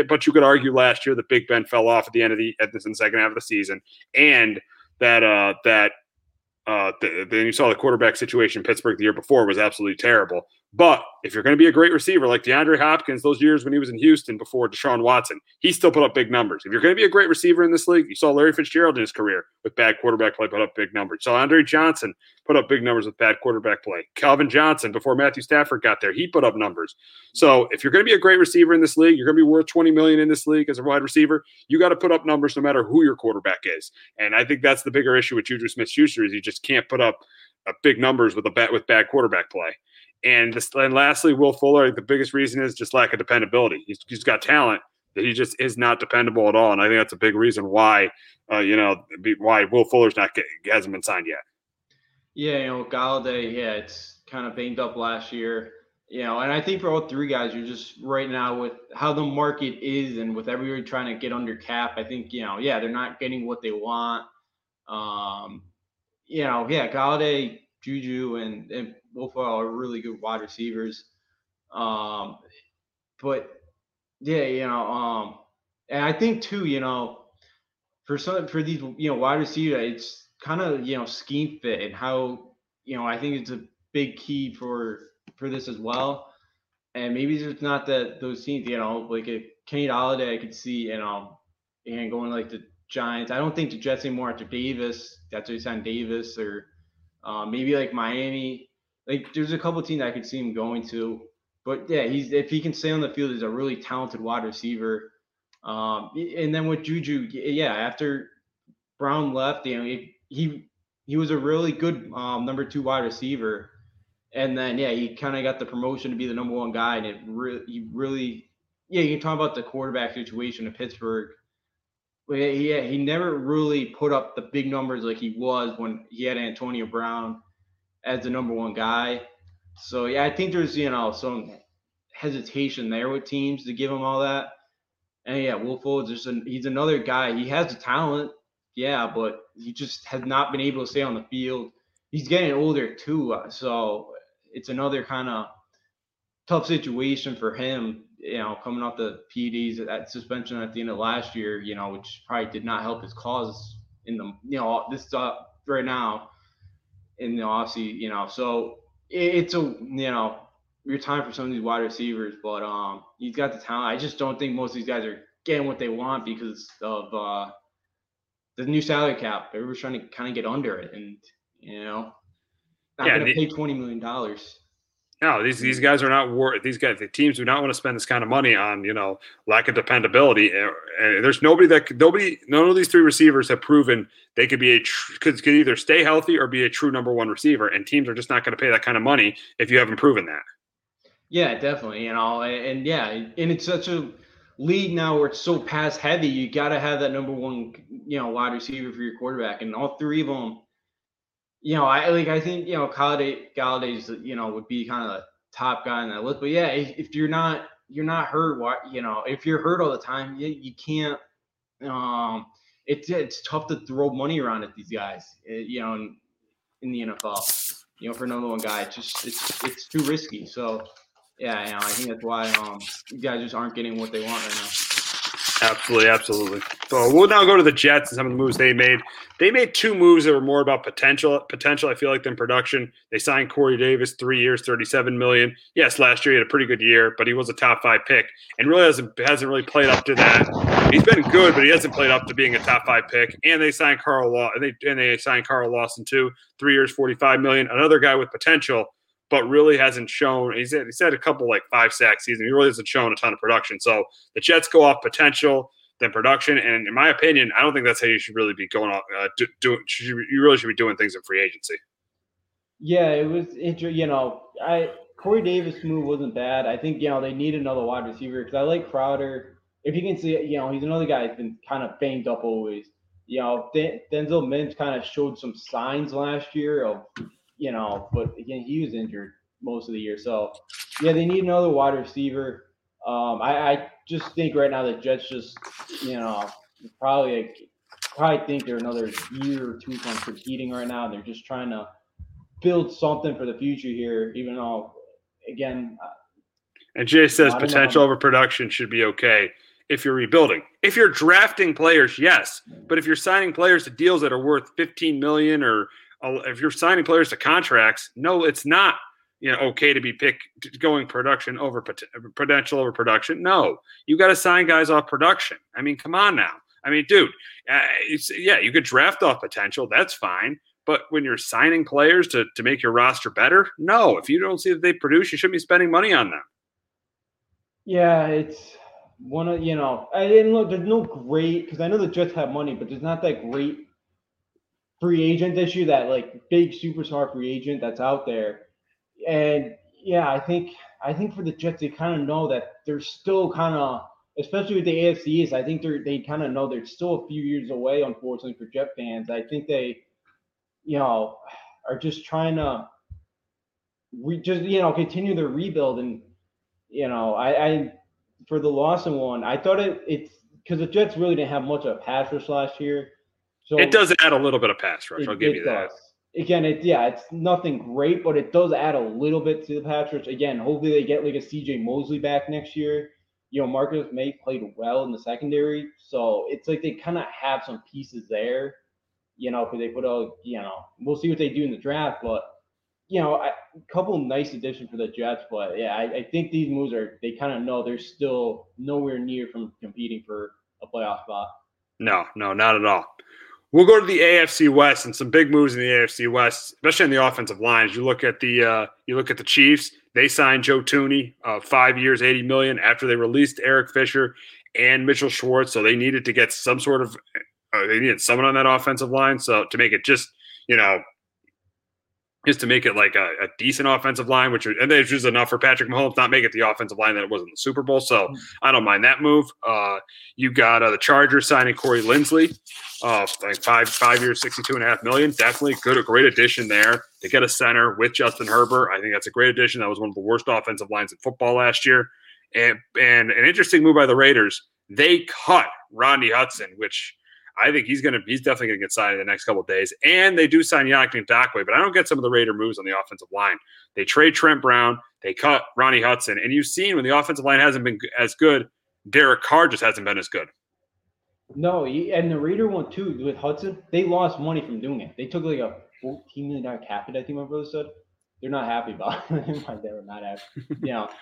But you could argue last year the Big Ben fell off in the second half of the season. And then you saw the quarterback situation in Pittsburgh the year before was absolutely terrible. But if you're going to be a great receiver like DeAndre Hopkins, those years when he was in Houston before Deshaun Watson, he still put up big numbers. If you're going to be a great receiver in this league, you saw Larry Fitzgerald in his career with bad quarterback play put up big numbers. So Andre Johnson put up big numbers with bad quarterback play. Calvin Johnson, before Matthew Stafford got there, he put up numbers. So if you're going to be a great receiver in this league, you're going to be worth $20 million in this league as a wide receiver, you got to put up numbers no matter who your quarterback is. And I think that's the bigger issue with Juju Smith-Schuster is he just can't put up big numbers with bad quarterback play. And lastly, Will Fuller, the biggest reason is just lack of dependability. He's got talent that he just is not dependable at all. And I think that's a big reason why Will Fuller's hasn't been signed yet. Yeah, Golladay, it's kind of banged up last year. And I think for all three guys, you're just right now with how the market is and with everybody trying to get under cap, I think, they're not getting what they want. Golladay, Juju, and Will Fuller are really good wide receivers. And I think too, for these, wide receivers, it's kind of, scheme fit and how, I think it's a big key for this as well. And maybe it's not that those teams, like a Kenny Golladay, I could see, and going like the Giants. I don't think the Jets anymore after Davis. That's what he signed Davis or, maybe like Miami. Like there's a couple of teams I could see him going to, but yeah, if he can stay on the field, he's a really talented wide receiver. And then with Juju, after Brown left, he was a really good number 2 wide receiver, and then he kind of got the promotion to be the number 1 guy, and you can talk about the quarterback situation in Pittsburgh. He never really put up the big numbers like he was when he had Antonio Brown as the number 1 guy. So, I think there's, some hesitation there with teams to give him all that. And, Will Fuller, he's another guy. He has the talent, but he just has not been able to stay on the field. He's getting older, too. So, it's another kind of tough situation for him. Coming off the PEDs at suspension at the end of last year, which probably did not help his cause in the, this right now in the offseason, so it's a, your time for some of these wide receivers, but he's got the talent. I just don't think most of these guys are getting what they want because of the new salary cap. Everybody's trying to kind of get under it and, going to pay $20 million. No, these guys are not worth. These guys, the teams do not want to spend this kind of money on, lack of dependability. And there's none of these three receivers have proven they could be could either stay healthy or be a true number 1 receiver. And teams are just not going to pay that kind of money if you haven't proven that. Yeah, definitely. And it's such a league now where it's so pass heavy. You got to have that number 1, wide receiver for your quarterback, and all three of them. I think, Galladay's, would be kind of the top guy on that list. But if you're not hurt, if you're hurt all the time, you can't It's tough to throw money around at these guys, in the NFL, for number one guy. It's too risky. So, yeah, I think that's why these guys just aren't getting what they want right now. Absolutely. So we'll now go to the Jets and some of the moves they made. They made two moves that were more about potential, I feel like, than production. They signed Corey Davis, 3 years, $37 million. Yes, last year he had a pretty good year, but he was a top-5 pick and really hasn't really played up to that. He's been good, but he hasn't played up to being a top-5 pick. And they signed Carl Lawson, too, 3 years, $45 million. Another guy with potential, but really hasn't shown. He's had a couple, like, 5 sack seasons. He really hasn't shown a ton of production. So the Jets go off potential than production, and in my opinion, I don't think that's how you should really be going off. You really should be doing things in free agency. Yeah, it was interesting. Corey Davis' move wasn't bad. I think they need another wide receiver because I like Crowder. If you can see, he's another guy who's been kind of banged up always. Denzel Mims kind of showed some signs last year of, but again, he was injured most of the year. So yeah, they need another wide receiver. I just think right now the Jets just, probably think they're another year or two from competing right now. They're just trying to build something for the future here, even though, again. And Jay says potential over production should be okay if you're rebuilding. If you're drafting players, yes. But if you're signing players to deals that are worth $15 million or if you're signing players to contracts, no, it's not. Okay to be going production over potential over production. No, you got to sign guys off production. I mean, come on now. I mean, dude, you could draft off potential. That's fine. But when you're signing players to make your roster better, no, if you don't see that they produce, you shouldn't be spending money on them. Yeah, it's one of, there's no great, because I know the Jets have money, but there's not that great free agent issue, that like big superstar free agent that's out there. And yeah, I think for the Jets, they kind of know that they're still kind of, especially with the AFC East, I think they kind of know they're still a few years away, unfortunately, for Jet fans. I think they, are just trying to continue their rebuild. And, I for the Lawson one, I thought it's because the Jets really didn't have much of a pass rush last year. So it does add a little bit of pass rush. I'll give you that. Again, it's nothing great, but it does add a little bit to the pass rush. Again, hopefully they get like a CJ Mosley back next year. Marcus May played well in the secondary, so it's like they kind of have some pieces there. Because they put all. We'll see what they do in the draft, but a couple nice additions for the Jets. But yeah, I think these moves are. They kind of know they're still nowhere near from competing for a playoff spot. No, not at all. We'll go to the AFC West and some big moves in the AFC West, especially on the offensive lines. You look at the Chiefs. They signed Joe Thuney, 5 years, $80 million, after they released Eric Fisher and Mitchell Schwartz. So they needed to get some sort of they needed someone on that offensive line. So to make it just to make it like a decent offensive line, and that's just enough for Patrick Mahomes, not make it the offensive line that it was in the Super Bowl. So I don't mind that move. You got the Chargers signing Corey Linsley, like five years, $62.5 million. Definitely a great addition there to get a center with Justin Herbert. I think that's a great addition. That was one of the worst offensive lines in football last year. And an interesting move by the Raiders. They cut Rodney Hudson, which I think he's definitely going to get signed in the next couple of days. And they do sign Yannick Ngakoue, but I don't get some of the Raider moves on the offensive line. They trade Trent Brown. They cut Rodney Hudson. And you've seen when the offensive line hasn't been as good, Derek Carr just hasn't been as good. No, and the Raider one, too, with Hudson, they lost money from doing it. They took like a $14 million cap hit, I think my brother said. They're not happy about it. My dad were not happy. But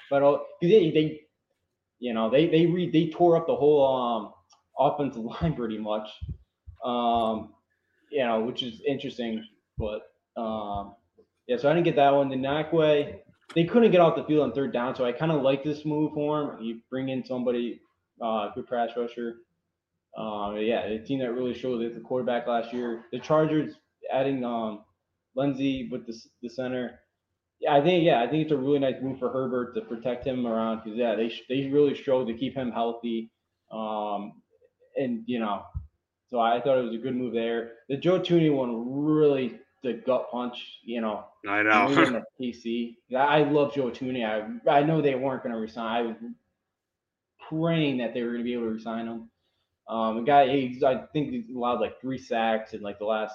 they tore up the whole offensive line pretty much, which is interesting. But, so I didn't get that one. The Ngakoue, they couldn't get off the field on third down, so I kind of like this move for him. You bring in somebody, good pass rusher. The team that really showed that the quarterback last year. The Chargers adding Lindsey with the center. I think it's a really nice move for Herbert to protect him around because, they really showed to keep him healthy. So I thought it was a good move there. The Joe Thuney one, really the gut punch, I know. The PC. I love Joe Thuney. I know they weren't going to resign. I was praying that they were going to be able to resign him. I think he's allowed like 3 sacks in like the last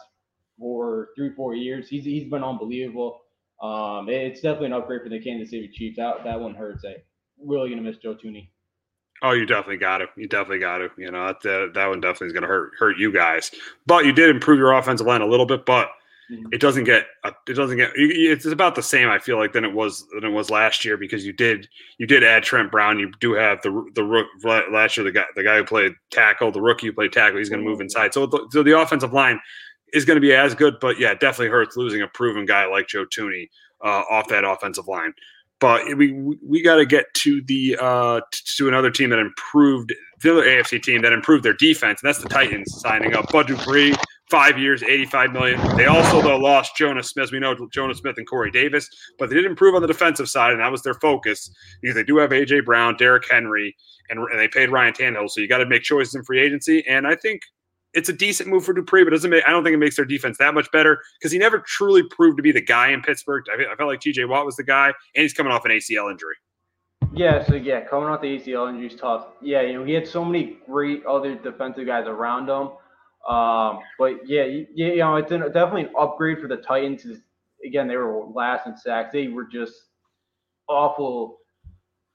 4 years. He's been unbelievable. It's definitely an upgrade for the Kansas City Chiefs. That one hurts. I'm really gonna miss Joe Tooney. Oh, you definitely got it. You know, that one definitely is going to hurt you guys. But you did improve your offensive line a little bit, but it doesn't get. It's about the same, I feel like, than it was last year, because you did add Trent Brown. You do have the last year the guy who played tackle, the rookie who played tackle. He's going to move inside. So the offensive line is going to be as good, but yeah, it definitely hurts losing a proven guy like Joe Tooney off that offensive line. But we got to get to the to another team that improved, the other AFC team that improved their defense, and that's the Titans signing up Bud Dupree, 5 years, $85 million. They also, though, lost Jonah Smith. We know Jonah Smith and Corey Davis, but they did improve on the defensive side, and that was their focus, because they do have A.J. Brown, Derek Henry, and they paid Ryan Tannehill, so you got to make choices in free agency, and I think it's a decent move for Dupree, but I don't think it makes their defense that much better, because he never truly proved to be the guy in Pittsburgh. I felt like T.J. Watt was the guy, and he's coming off an ACL injury. Yeah, coming off the ACL injury is tough. Yeah, you know, he had so many great other defensive guys around him. But it's definitely an upgrade for the Titans. Again, they were last in sacks. They were just awful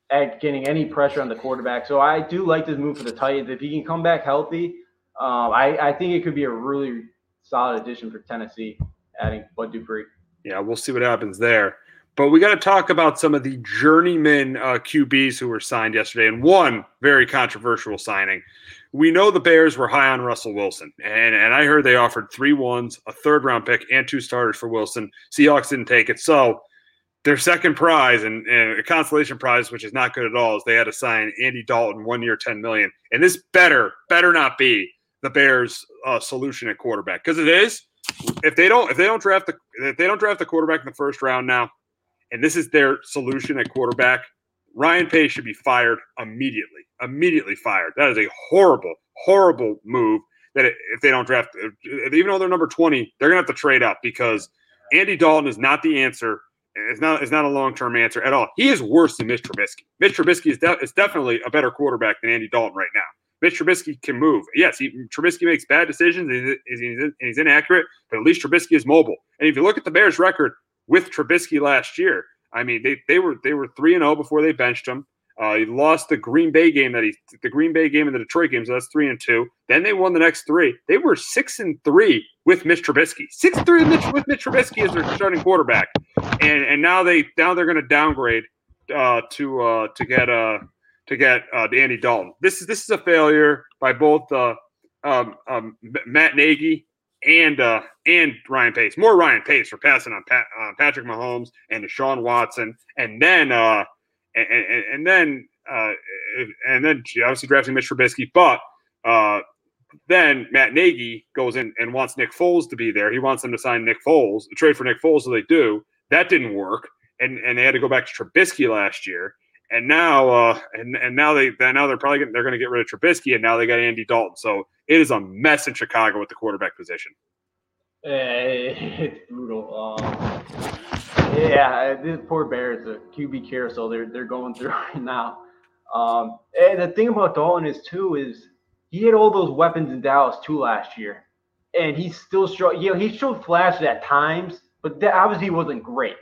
at getting any pressure on the quarterback. So I do like this move for the Titans. If he can come back healthy, I think it could be a really solid addition for Tennessee, adding Bud Dupree. Yeah, we'll see what happens there. But we got to talk about some of the journeyman QBs who were signed yesterday, and one very controversial signing. We know the Bears were high on Russell Wilson, and I heard they offered 3 1s, a third-round pick, and 2 starters for Wilson. Seahawks didn't take it, so their second prize and a consolation prize, which is not good at all, is they had to sign Andy Dalton, 1 year, $10 million. And this better not be the Bears' solution at quarterback, because it is. If they don't draft the quarterback in the first round now, and this is their solution at quarterback, Ryan Pace should be fired immediately fired. That is a horrible move. That if they don't draft, even though they're number 20, they're gonna have to trade up, because Andy Dalton is not the answer. It's not a long-term answer at all. He is worse than Mitch Trubisky. Mitch Trubisky is definitely a better quarterback than Andy Dalton right now. Mitch Trubisky can move. Yes, Trubisky makes bad decisions, and he's inaccurate, but at least Trubisky is mobile. And if you look at the Bears' record with Trubisky last year, I mean, they were 3-0 before they benched him. He lost the Green Bay game and the Detroit game, so that's 3-2. Then they won the next 3. They were 6-3 with Mitch Trubisky. 6-3 with Mitch Trubisky as their starting quarterback. And now they're going to downgrade to get Andy Dalton. This is a failure by both Matt Nagy and Ryan Pace. More Ryan Pace for passing on Patrick Mahomes and Deshaun Watson, and then obviously drafting Mitch Trubisky. But then Matt Nagy goes in and wants Nick Foles to be there. He wants them to sign Nick Foles, trade for Nick Foles, so they do. That didn't work, and they had to go back to Trubisky last year. And now, they're probably going to get rid of Trubisky, and now they got Andy Dalton. So it is a mess in Chicago with the quarterback position. It's brutal. This poor Bears, the QB carousel they're going through right now. And the thing about Dalton is he had all those weapons in Dallas too last year, and he's still strong. You know, he showed flashes at times, but that obviously wasn't great.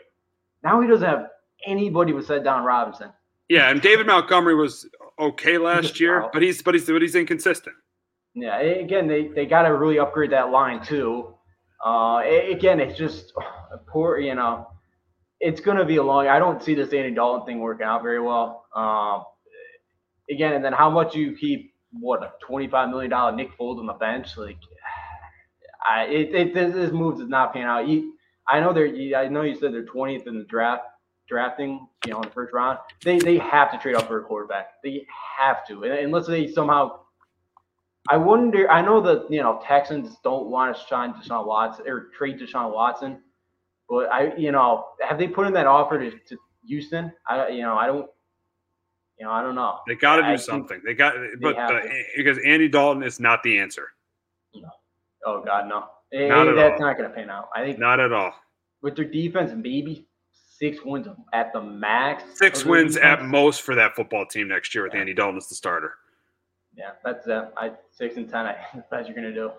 Now he doesn't have anybody besides Don Robinson. Yeah, and David Montgomery was okay last year, but he's inconsistent. Yeah, again, they got to really upgrade that line too. Again, it's just poor. You know, it's going to be a long. I don't see this Andy Dalton thing working out very well. Again, and then how much you keep a $25 million Nick Foles on the bench? Like, this move does not pan out. I know you said they're 20th in the drafting, you know, in the first round, they have to trade up for a quarterback. They have to. And unless they somehow – I know that, you know, Texans don't want to sign Deshaun Watson or trade Deshaun Watson, but, have they put in that offer to Houston? I don't know. They got to do something. Because Andy Dalton is not the answer. No. Oh, God, no. That's not going to pan out. I think not at all. With their defense, maybe. 6 wins at the max. 6 wins at most for that football team next year with Andy Dalton as the starter. Yeah, that's I 6 and 10. That's you're gonna do.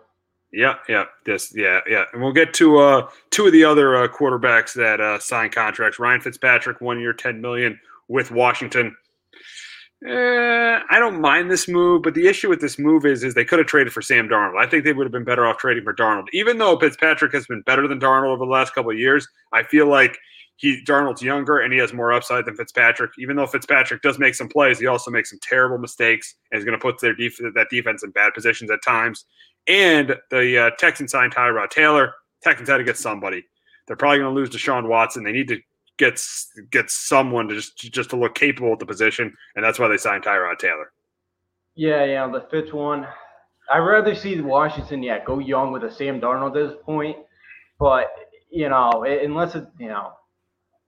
Yeah. And we'll get to two of the other quarterbacks that signed contracts. Ryan Fitzpatrick, 1 year, $10 million with Washington. I don't mind this move, but the issue with this move is they could have traded for Sam Darnold. I think they would have been better off trading for Darnold. Even though Fitzpatrick has been better than Darnold over the last couple of years, I feel like Darnold's younger and he has more upside than Fitzpatrick. Even though Fitzpatrick does make some plays, he also makes some terrible mistakes and is going to put their that defense in bad positions at times. And the Texans signed Tyrod Taylor. Texans had to get somebody. They're probably going to lose Deshaun Watson. They need to get someone to just to look capable at the position, and that's why they signed Tyrod Taylor. Yeah, the fifth one. I'd rather see Washington, go young with a Sam Darnold at this point, but, unless it's,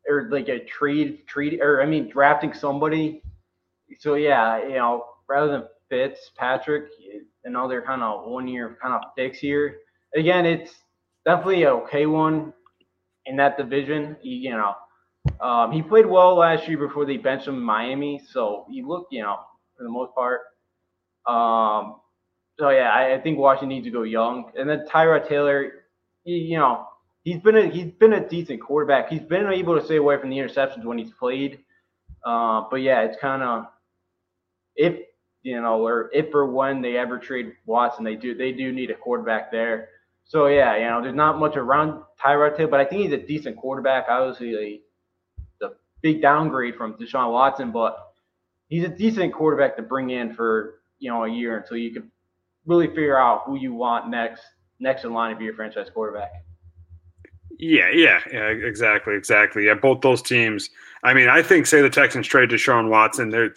or like a trade, or drafting somebody. So, rather than Fitzpatrick, another kind of 1 year kind of fix here. Again, it's definitely an okay one in that division, he played well last year before they benched him in Miami. So he looked, for the most part. I think Washington needs to go young. And then Tyrod Taylor, he's been a decent quarterback. He's been able to stay away from the interceptions when he's played. It's kind of if or when they ever trade Watson, they do need a quarterback there. So, there's not much around Tyrod Taylor, but I think he's a decent quarterback. Obviously, the big downgrade from Deshaun Watson, but he's a decent quarterback to bring in for, a year until you can really figure out who you want next in line to be your franchise quarterback. Yeah, exactly. Yeah, both those teams. I think say the Texans trade Deshaun Watson, they're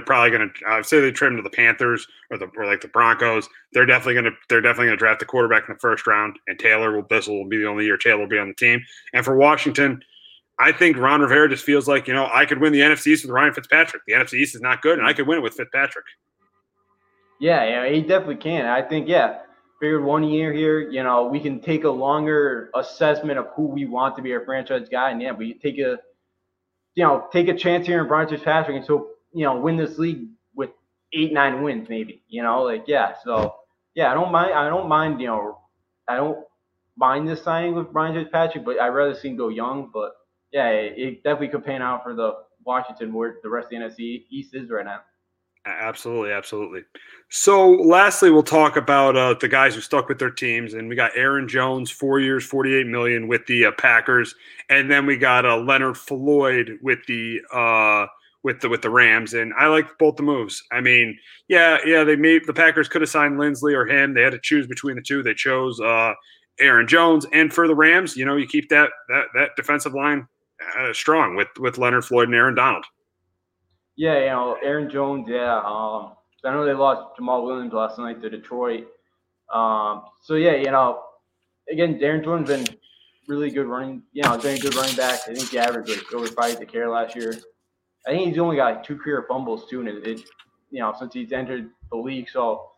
probably going to say they trade him to the Panthers or the Broncos. They're definitely going to draft the quarterback in the first round, and this will be the only year Taylor will be on the team. And for Washington, I think Ron Rivera just feels like I could win the NFC East with Ryan Fitzpatrick. The NFC East is not good, and I could win it with Fitzpatrick. Yeah, he definitely can. I think figured 1 year here, we can take a longer assessment of who we want to be our franchise guy. And we take a chance here in Brian Fitzpatrick and so, win this league with 8-9 wins, maybe, So I don't mind, I don't mind this signing with Brian Fitzpatrick, but I'd rather see him go young. But it definitely could pan out for the Washington where the rest of the NFC East is right now. Absolutely. So lastly, we'll talk about the guys who stuck with their teams. And we got Aaron Jones, 4 years, $48 million with the Packers. And then we got Leonard Floyd with the with the Rams. And I like both the moves. The Packers could have signed Lindsley or him. They had to choose between the two. They chose Aaron Jones. And for the Rams, you keep that defensive line strong with Leonard Floyd and Aaron Donald. Yeah, Aaron Jones, I know they lost Jamal Williams last night to Detroit. Again, Aaron Jones has been really good running, been a good running back. I think he averaged over 5 to carry last year. I think he's only got 2 career fumbles, too, and since he's entered the league. So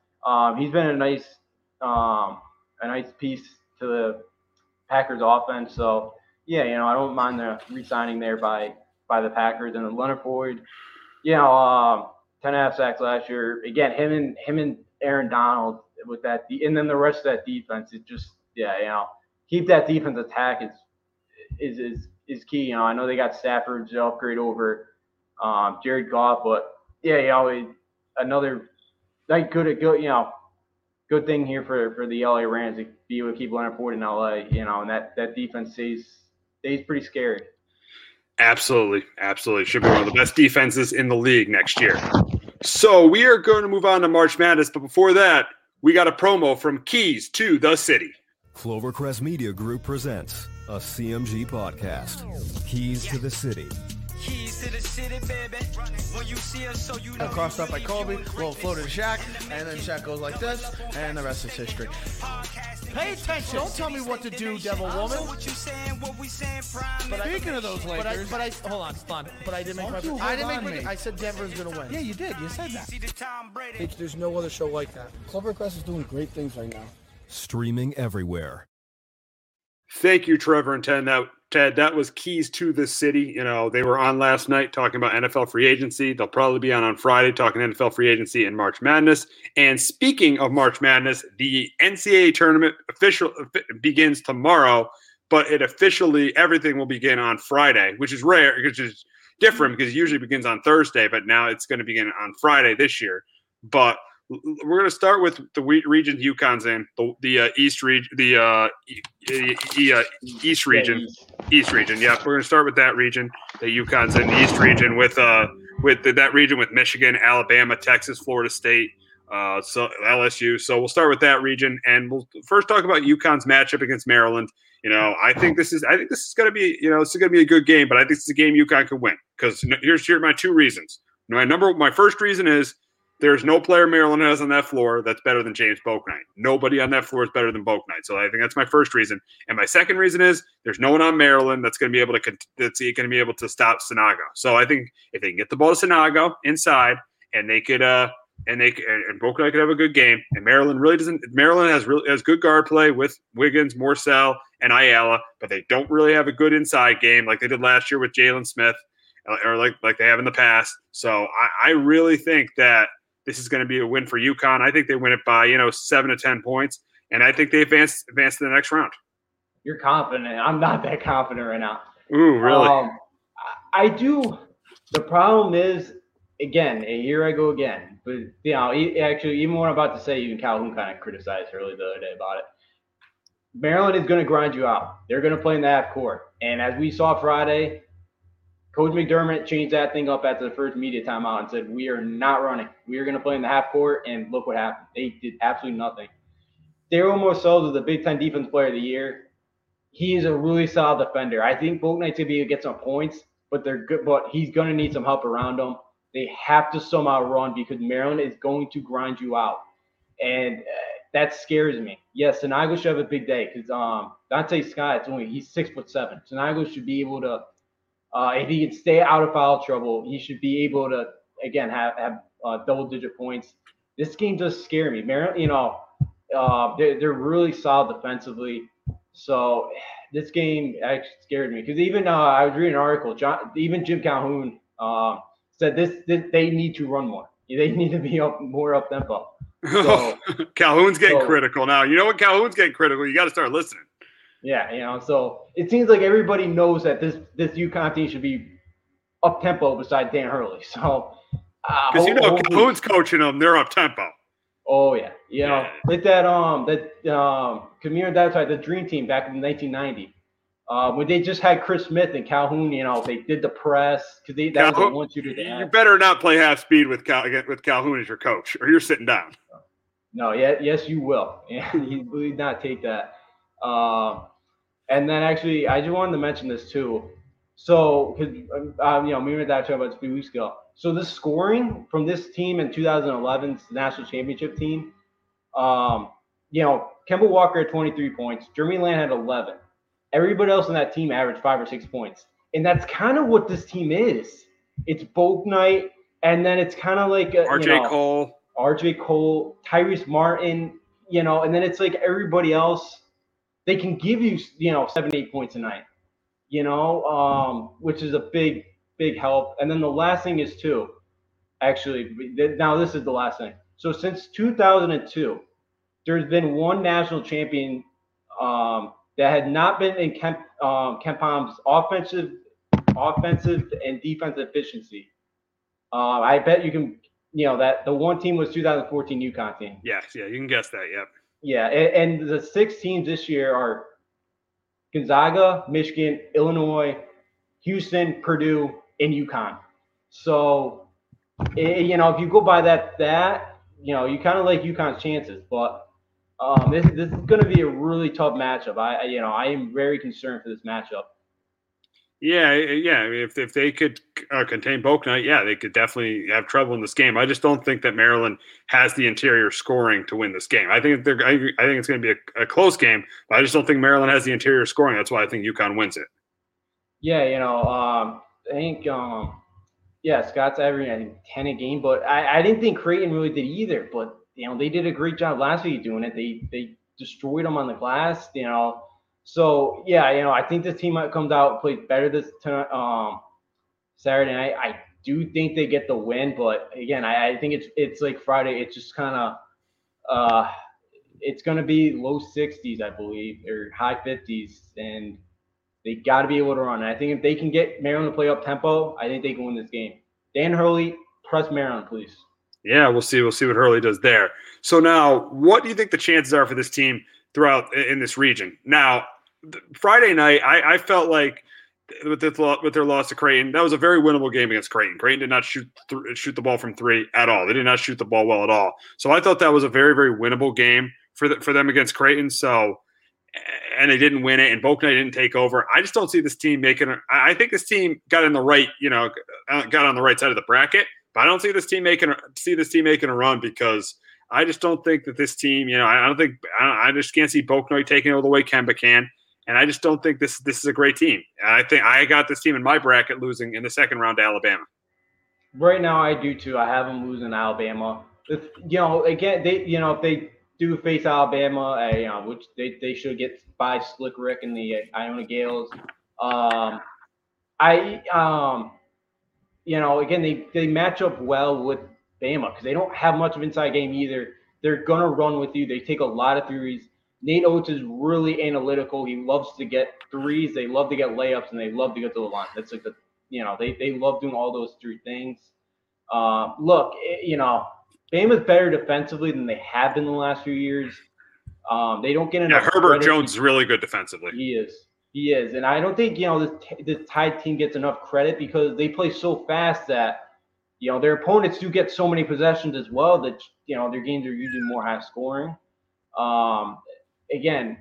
he's been a nice piece to the Packers offense. So, I don't mind the re-signing there by the Packers. And then Leonard Floyd, 10.5 sacks last year. Again, him and Aaron Donald with that, and then the rest of that defense. It just, keep that defense attack is key. I know they got Stafford's upgrade over Jared Goff, but another good thing here for the LA Rams to be able to keep Leonard Floyd in LA. And that defense stays pretty scary. Absolutely. Should be one of the best defenses in the league next year. So we are going to move on to March Madness, but before that, we got a promo from Keys to the City. Clovercrest Media Group presents a CMG podcast, Keys to the City. Keys to the city, baby. When you see us, so you know. Crossed up by Colby, roll flow to Shaq, and then Shaq goes like this, and the rest is history. Pay attention. Don't tell me what to do, devil woman. But speaking of those Lakers, but I didn't make my. I didn't make my. I said Denver's gonna win. Yeah, you did. You said that. There's no other show like that. Clovercrest is doing great things right now. Streaming everywhere. Thank you, Trevor and Ten. That Ted, that was Keys to the City. You know, they were on last night talking about NFL free agency. They'll probably be on Friday talking NFL free agency and March Madness. And speaking of March Madness, the NCAA tournament official begins tomorrow, but it officially, everything will begin on Friday, which is rare, which is different because it usually begins on Thursday, but now it's going to begin on Friday this year. But we're going to start with the region UConn's in, the East region. Yeah, we're going to start with that region, the UConn's in the East region with Michigan, Alabama, Texas, Florida State, so LSU. So we'll start with that region, and we'll first talk about UConn's matchup against Maryland. You know, I think this is going to be, you know, it's going to be a good game, but I think it's a game UConn could win because here's my two reasons. My first reason is, there's no player Maryland has on that floor that's better than James Bouknight. Nobody on that floor is better than Bouknight. So I think that's my first reason. And my second reason is there's no one on Maryland that's going to be able to stop Sanago. So I think if they can get the ball to Sanago inside, and they could and Bouknight could have a good game. And Maryland really doesn't. Maryland has good guard play with Wiggins, Morcell, and Ayala, but they don't really have a good inside game like they did last year with Jalen Smith, or like they have in the past. So I really think that this is going to be a win for UConn. I think they win it by, 7 to 10 points, and I think they advance to the next round. You're confident. I'm not that confident right now. Ooh, really? I do. The problem is, again, here I go again. But actually, even what I'm about to say, even Calhoun kind of criticized earlier the other day about it. Maryland is going to grind you out. They're going to play in the half court, and as we saw Friday, Coach McDermott changed that thing up after the first media timeout and said, we are not running. We are going to play in the half court, and look what happened. They did absolutely nothing. Daryl Morcell is the Big Ten Defense Player of the Year. He is a really solid defender. I think Bouknight's going to be able to get some points, but they're good. But he's going to need some help around him. They have to somehow run because Maryland is going to grind you out, and that scares me. Yes, Sanago should have a big day because Dante Scott, he's 6'7". Sanago should be able to – if he can stay out of foul trouble, he should be able to, again, have double-digit points. This game does scare me. Maryland, they're really solid defensively. So this game actually scared me because even I was reading an article. Even Jim Calhoun said this they need to run more. They need to be more up-tempo. So, Calhoun's getting critical now. You know what? Calhoun's getting critical. You got to start listening. Yeah, so it seems like everybody knows that this UConn team should be up-tempo beside Dan Hurley. So, because Calhoun's coaching them, they're up-tempo. Oh, yeah. Like that Kamir Datsai, the Dream Team back in 1990, when they just had Chris Smith and Calhoun, they did the press. Because that's what they want you to do. You better not play half-speed with Calhoun as your coach, or you're sitting down. No, yes, you will. And you will not take that. And then actually, I just wanted to mention this too. So, because me and my dad talked about this a few weeks ago. So the scoring from this team in 2011's national championship team, Kemba Walker had 23 points. Jeremy Lamb had 11. Everybody else on that team averaged 5 or 6 points. And that's kind of what this team is. It's Bouknight, and then it's kind of like RJ Cole, Tyrese Martin, and then it's like everybody else. They can give you, 7, 8 points a night, which is a big, big help. And then the last thing is too, actually, now this is the last thing. So since 2002, there's been one national champion that had not been in Kempom's offensive and defensive efficiency. I bet you can, that the one team was 2014 UConn team. Yeah, you can guess that, yep. Yeah, and the 6 teams this year are Gonzaga, Michigan, Illinois, Houston, Purdue, and UConn. So, if you go by that, you kind of like UConn's chances. But this is going to be a really tough matchup. I am very concerned for this matchup. Yeah. If they could contain Bouknight, they could definitely have trouble in this game. I just don't think that Maryland has the interior scoring to win this game. I think it's going to be a close game, but I just don't think Maryland has the interior scoring. That's why I think UConn wins it. Yeah, I think Scott's averaging 10 a game, but I didn't think Creighton really did either. But they did a great job last week doing it. They destroyed them on the glass. So, yeah, you know, I think this team comes out and plays better this Saturday night. I do think they get the win, but again, I think it's like Friday. It's just kind of it's going to be low 60s, I believe, or high 50s, and they got to be able to run. And I think if they can get Maryland to play up tempo, I think they can win this game. Dan Hurley, press Maryland, please. Yeah, we'll see. We'll see what Hurley does there. So now, what do you think the chances are for this team throughout in this region? Now, Friday night, I felt like with their loss to Creighton, that was a very winnable game against Creighton. Creighton did not shoot the ball from three at all. They did not shoot the ball well at all. So I thought that was a very, very winnable game for them against Creighton. So, and they didn't win it, and Boaknight didn't take over. I just don't see this team making – I think this team got on the right side of the bracket. But I don't see this team making a run because – I just don't think that this team, you know, I just can't see Boaknight taking over the way Kemba can. And I just don't think this is a great team. I think I got this team in my bracket losing in the second round to Alabama. Right now I do too. I have them losing to Alabama. If, you know, again, they, you know, if they do face Alabama, you know, which they should get by Slick Rick and the Iona Gales. You know, again, they match up well with Bama, because they don't have much of an inside game either. They're going to run with you. They take a lot of threes. Nate Oates is really analytical. He loves to get threes. They love to get layups, and they love to go to the line. That's like they love doing all those three things. Look, Bama's better defensively than they have been the last few years. They don't get enough. Yeah, Herbert Jones is really good defensively. He is. And I don't think, this tied team gets enough credit because they play so fast that, you know, their opponents do get so many possessions as well that, their games are usually more high scoring. Again,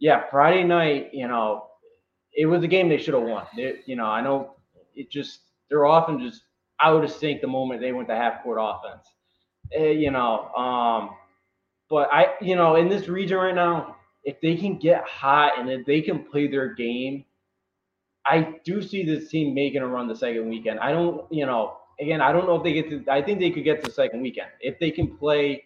yeah, Friday night, it was a game they should have won. I know it just – they're often just out of sync the moment they went to half-court offense. But, in this region right now, if they can get hot and if they can play their game, I do see this team making a run the second weekend. I don't – again, I don't know if they get to – I think they could get to the second weekend. If they can play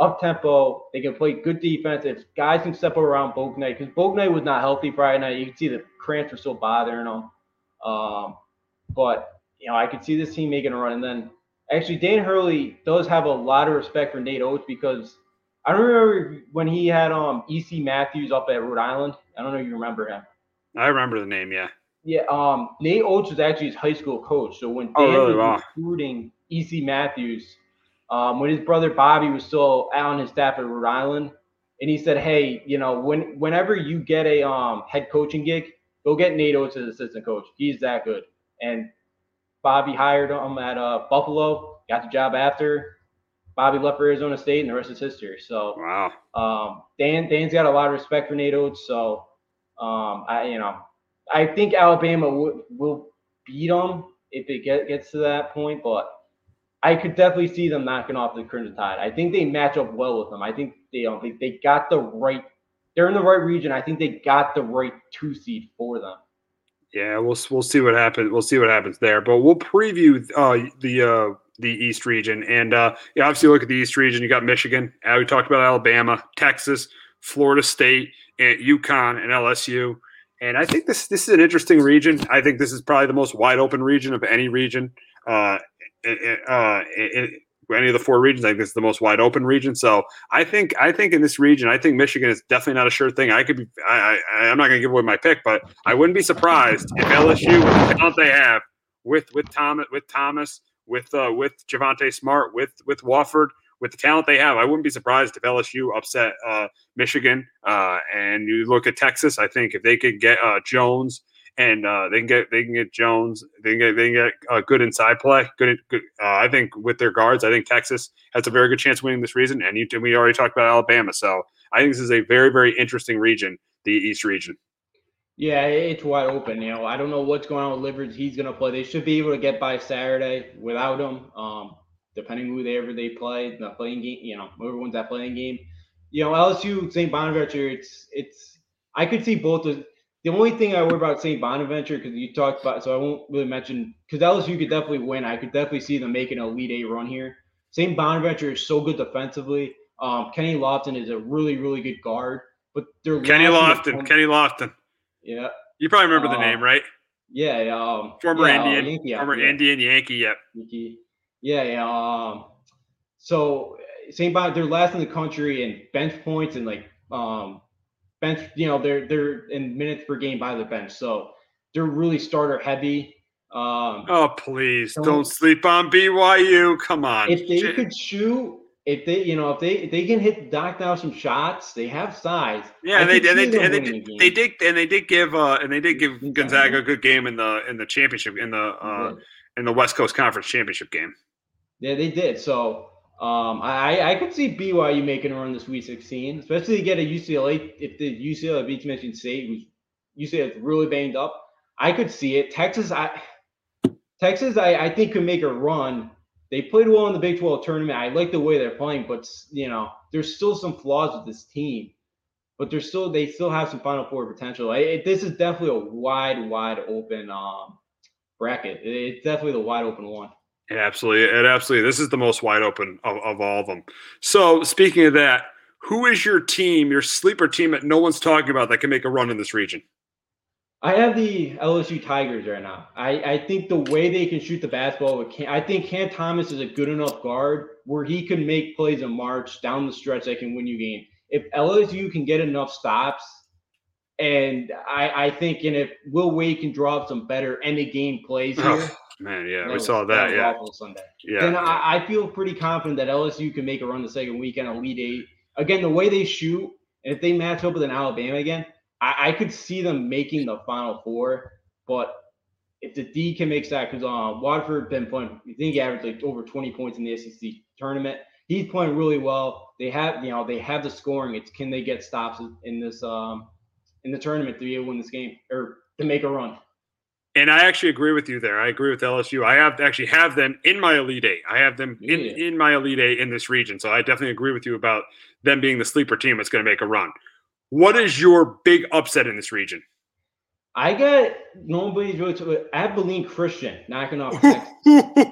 up-tempo, they can play good defense. If guys can step around Boaknight, because Boaknight was not healthy Friday night. You can see the cramps were still bothering them. But, I could see this team making a run. And then, actually, Dan Hurley does have a lot of respect for Nate Oates because I don't remember when he had E.C. Matthews up at Rhode Island. I don't know if you remember him. I remember the name, yeah. Yeah, Nate Oates was actually his high school coach. So when Dan was recruiting E.C. Matthews, when his brother Bobby was still out on his staff at Rhode Island, and he said, hey, whenever you get a head coaching gig, go get Nate Oates as assistant coach. He's that good. And Bobby hired him at Buffalo, got the job after. Bobby left for Arizona State, and the rest is history. So wow. Dan's got a lot of respect for Nate Oates. So, I think Alabama will beat them if it gets to that point, but I could definitely see them knocking off the Crimson Tide. I think they match up well with them. I think they got the right – they're in the right region. I think they got the right 2 seed for them. Yeah, we'll see what happens. We'll see what happens there, but we'll preview the East region, and obviously look at the East region. You got Michigan. We talked about Alabama, Texas, Florida State, and UConn, and LSU. And I think this is an interesting region. I think this is probably the most wide open region of any region. Any of the four regions, I think this is the most wide open region. So I think in this region, I think Michigan is definitely not a sure thing. I'm not going to give away my pick, but I wouldn't be surprised if LSU, with the talent they have, with Thomas, with Javonte Smart, with Wofford, with the talent they have, I wouldn't be surprised if LSU upset Michigan. And you look at Texas. I think if they could get Jones, and they can get Jones, they can get good inside play. Good. I think with their guards, I think Texas has a very good chance of winning this region. And we already talked about Alabama, so I think this is a very, very interesting region, the East region. Yeah, it's wide open. I don't know what's going on with Livers. He's going to play. They should be able to get by Saturday without him. Depending who they play, the playing game, everyone's that playing game. LSU, St. Bonaventure, it's I could see both of the only thing I worry about St. Bonaventure, because you talked about, so I won't really mention, because LSU could definitely win. I could definitely see them making an Elite Eight run here. St. Bonaventure is so good defensively. Kenny Lofton is a really, really good guard. But they're Kenny Lofton. Yeah. You probably remember the name, right? Yeah. Former Indian Yankee. Yeah. Yankee. Yeah. So same body, they're last in the country in bench points and bench. You know, they're in minutes per game by the bench, so they're really starter heavy. Oh, please don't sleep on BYU. Come on. If they could shoot. If they can knock down some shots, they have size. Yeah, and they did give Gonzaga a good game in the championship in the West Coast Conference championship game. Yeah, they did. So I could see BYU making a run this Week 16, especially to get a UCLA. If the UCLA beats Michigan State, UCLA's really banged up. I could see it. Texas, I think could make a run. They played well in the Big 12 tournament. I like the way they're playing, but there's still some flaws with this team. But they still have some Final Four potential. This is definitely a wide open bracket. It's definitely the wide open one. It absolutely. This is the most wide open of all of them. So speaking of that, who is your team, your sleeper team that no one's talking about that can make a run in this region? I have the LSU Tigers right now. I think the way they can shoot the basketball, I think Cam Thomas is a good enough guard where he can make plays in March down the stretch that can win you games. If LSU can get enough stops, and I think if Will Wade can draw up some better end-of-game plays here. Man, yeah, we saw that, yeah. Sunday. Yeah. Then I feel pretty confident that LSU can make a run the second weekend, Elite Eight. Again, the way they shoot, and if they match up with an Alabama again, I could see them making the Final Four, but if the D can make that, because Watford been playing, I think he averaged like over 20 points in the SEC tournament. He's playing really well. They have the scoring. It's can they get stops in this in the tournament to be able to win this game or to make a run. And I actually agree with you there. I agree with LSU. I have them in my Elite Eight. I have them in my Elite Eight in this region. So I definitely agree with you about them being the sleeper team that's going to make a run. What is your big upset in this region? I got nobody's really to Abilene Christian knocking off Texas.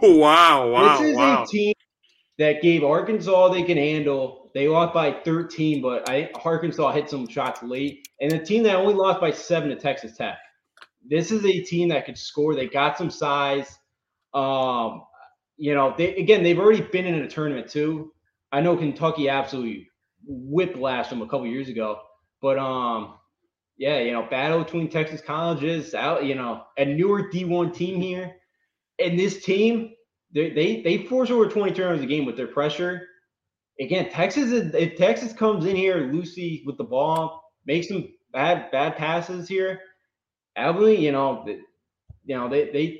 Wow. This is a team that gave Arkansas all they can handle. They lost by 13, but Arkansas hit some shots late. And a team that only lost by 7 to Texas Tech. This is a team that could score. They got some size. They've already been in a tournament too. I know Kentucky absolutely whiplashed them a couple years ago. But, battle between Texas colleges, a newer D1 team here. And this team, they force over 20 turnovers a game with their pressure. Again, if Texas comes in here loosey with the ball, makes some bad passes here, Abilene, they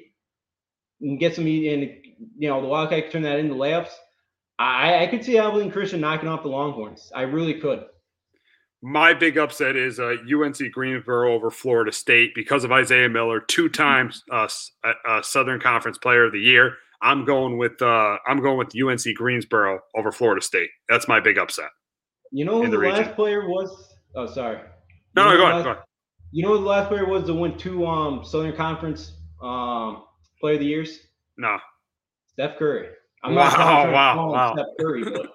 get some, the Wildcats can turn that into layups. I could see Abilene Christian knocking off the Longhorns. I really could. My big upset is UNC Greensboro over Florida State because of Isaiah Miller, 2-time Southern Conference Player of the Year. I'm going with UNC Greensboro over Florida State. That's my big upset. You know who the last player was? Oh, sorry. No, go on. You know who the last player was to win 2 Southern Conference Player of the Years? No. Steph Curry. I'm not trying to call him Steph Curry, but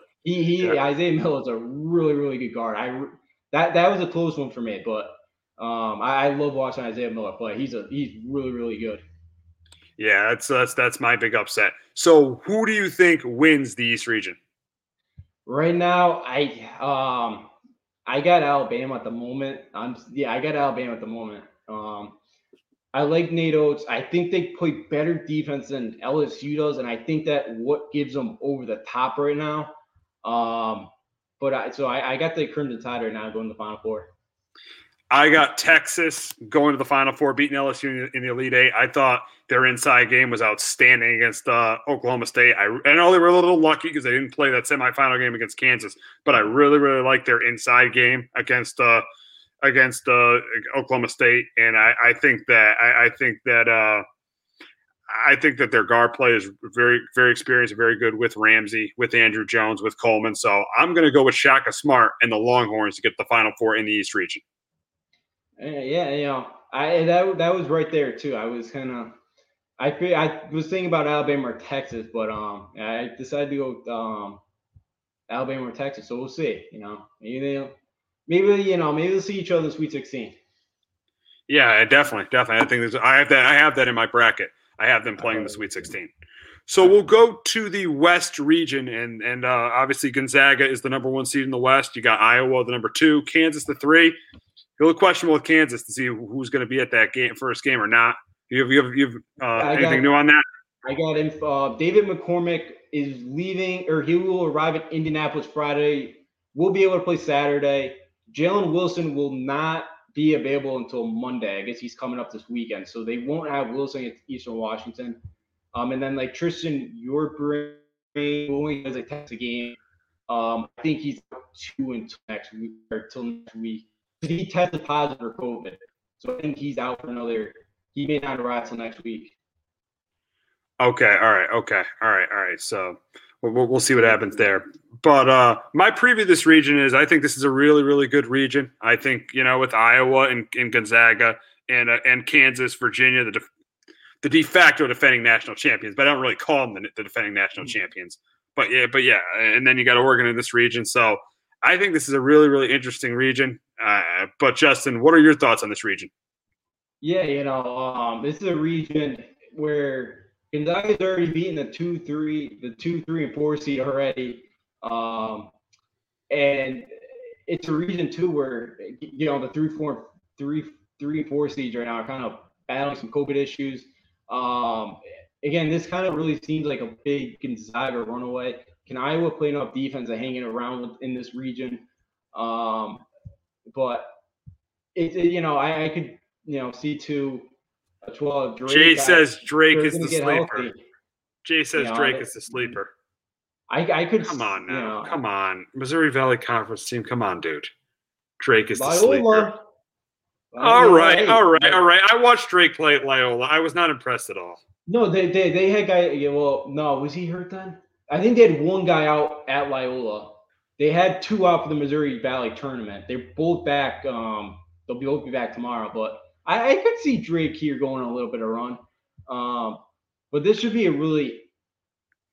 Isaiah Miller is a really, really good guard. That was a close one for me, but I love watching Isaiah Miller play. He's really, really good. Yeah, that's my big upset. So, who do you think wins the East region? Right now, I got Alabama at the moment. I got Alabama at the moment. I like Nate Oates. I think they play better defense than LSU does, and I think that what gives them over the top right now. But I got the Crimson Tide right now going to the Final Four. I got Texas going to the Final Four, beating LSU in the Elite Eight. I thought their inside game was outstanding against Oklahoma State. I know they were a little lucky because they didn't play that semifinal game against Kansas, but I really, really liked their inside game against Oklahoma State. And I think that their guard play is very, very experienced, very good with Ramsey, with Andrew Jones, with Coleman. So I'm going to go with Shaka Smart and the Longhorns to get the Final Four in the East region. That was right there too. I was I was thinking about Alabama or Texas, but I decided to go with Alabama or Texas. So we'll see. You know, Maybe we'll see each other in Sweet 16. Yeah, definitely. I have that in my bracket. I have them playing the Sweet 16. So we'll go to the West region, and obviously Gonzaga is the number one seed in the West. You got Iowa, the number two, Kansas, the three. You'll questionable with Kansas to see who's going to be at that game, first game or not. Anything new on that? I got him. David McCormick is leaving, or he will arrive at Indianapolis Friday. We'll be able to play Saturday. Jalen Wilson will not be available until Monday. I guess he's coming up this weekend, so they won't have Wilson against Eastern Washington. And then like Tristan Yorkbrain only has a Texas game. I think he's 2 until next week. He tested positive for COVID, so I think he's out for another. He may not arrive till next week. Okay. So we'll see what happens there. But my preview of this region is I think this is a really, really good region. I think, with Iowa and Gonzaga and Kansas, Virginia, the de facto defending national champions, but I don't really call them the defending national champions. But yeah. And then you got Oregon in this region. So I think this is a really, really interesting region. But Justin, what are your thoughts on this region? Yeah, this is a region where Gonzaga's already beaten the 2, 3, and 4 seed already. And it's a region too where the 3, 4, 3, 3, and 4 seeds right now are kind of battling some COVID issues. Again, this kind of really seems like a big Gonzaga runaway. Can Iowa play enough defense and hanging around in this region? But I could. C two, 12. Jay says Drake is the sleeper. Jay says Drake is the sleeper. I could come on now. Come on, Missouri Valley Conference team. Come on, dude. Drake is the sleeper. All right. I watched Drake play at Loyola. I was not impressed at all. No, they had guy. Yeah, well, no, was he hurt then? I think they had one guy out at Loyola. They had 2 out for the Missouri Valley tournament. They're both back. They'll both be back tomorrow, but. I could see Drake here going a little bit of run. But this should be a really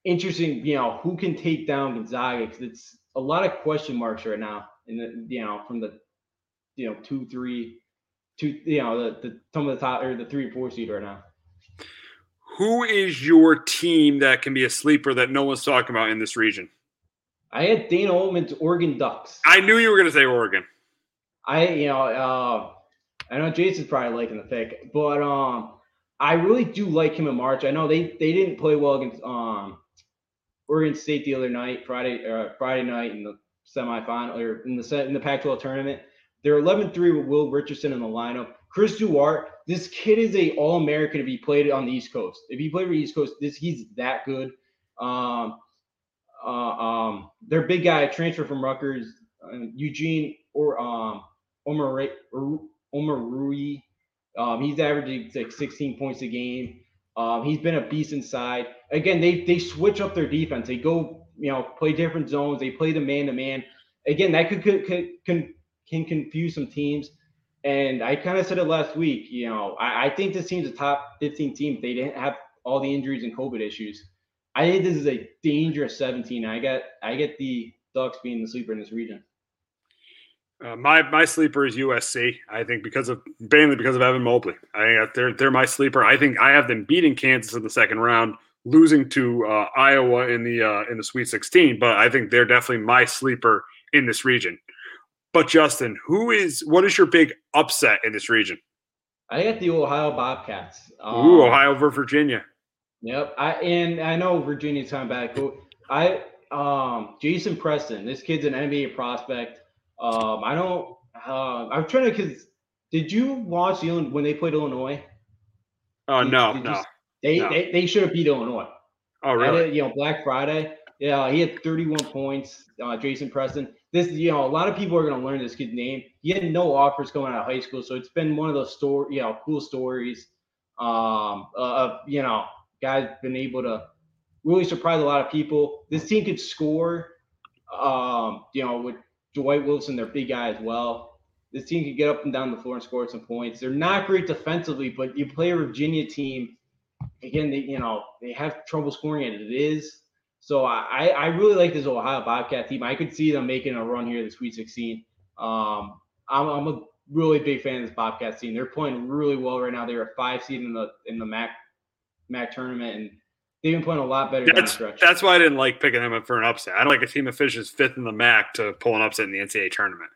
interesting, who can take down Gonzaga, because it's a lot of question marks right now in the, from the, 2, 3 to, the some of the top or the 3 and 4 seed right now. Who is your team that can be a sleeper that no one's talking about in this region? I had Dana Oldman's Oregon Ducks. I knew you were going to say Oregon. I know Jason's probably liking the pick, but I really do like him in March. I know they didn't play well against Oregon State the other night, Friday night in the semifinal or in the Pac-12 tournament. They're 11-3 with Will Richardson in the lineup. Chris Duarte, this kid is an All-American if he played on the East Coast. If he played for the East Coast, he's that good. Their big guy transfer from Rutgers, Eugene or Omar Rui, he's averaging like 16 points a game. He's been a beast inside. Again, they switch up their defense. They go, play different zones. They play the man-to-man. Again, that can confuse some teams. And I kind of said it last week, I think this team's a top 15 team. If they didn't have all the injuries and COVID issues. I think this is a dangerous 17. I get the Ducks being the sleeper in this region. My sleeper is USC. I think mainly because of Evan Mobley. I think they're my sleeper. I think I have them beating Kansas in the second round, losing to Iowa in the Sweet 16. But I think they're definitely my sleeper in this region. But Justin, what is your big upset in this region? I got the Ohio Bobcats. Ohio over Virginia. Yep. I know Virginia's coming back. Jason Preston. This kid's an NBA prospect. I'm trying to, cause did you watch when they played Illinois? Oh, no. They should have beat Illinois. Oh, really? Black Friday. Yeah. He had 31 points. Jason Preston, a lot of people are going to learn this kid's name. He had no offers coming out of high school. So it's been one of those cool stories, guys been able to really surprise a lot of people. This team could score, with Dwight Wilson, their big guy as well. This team can get up and down the floor and score some points. They're not great defensively, but you play a Virginia team. Again, they have trouble scoring as it is. So I really like this Ohio Bobcat team. I could see them making a run here in the Sweet 16. I'm a really big fan of this Bobcats team. They're playing really well right now. They were a 5 seed in the MAC tournament, and they've been playing a lot better. That's why I didn't like picking them up for an upset. I don't like a team that finishes fifth in the MAC to pull an upset in the NCAA tournament.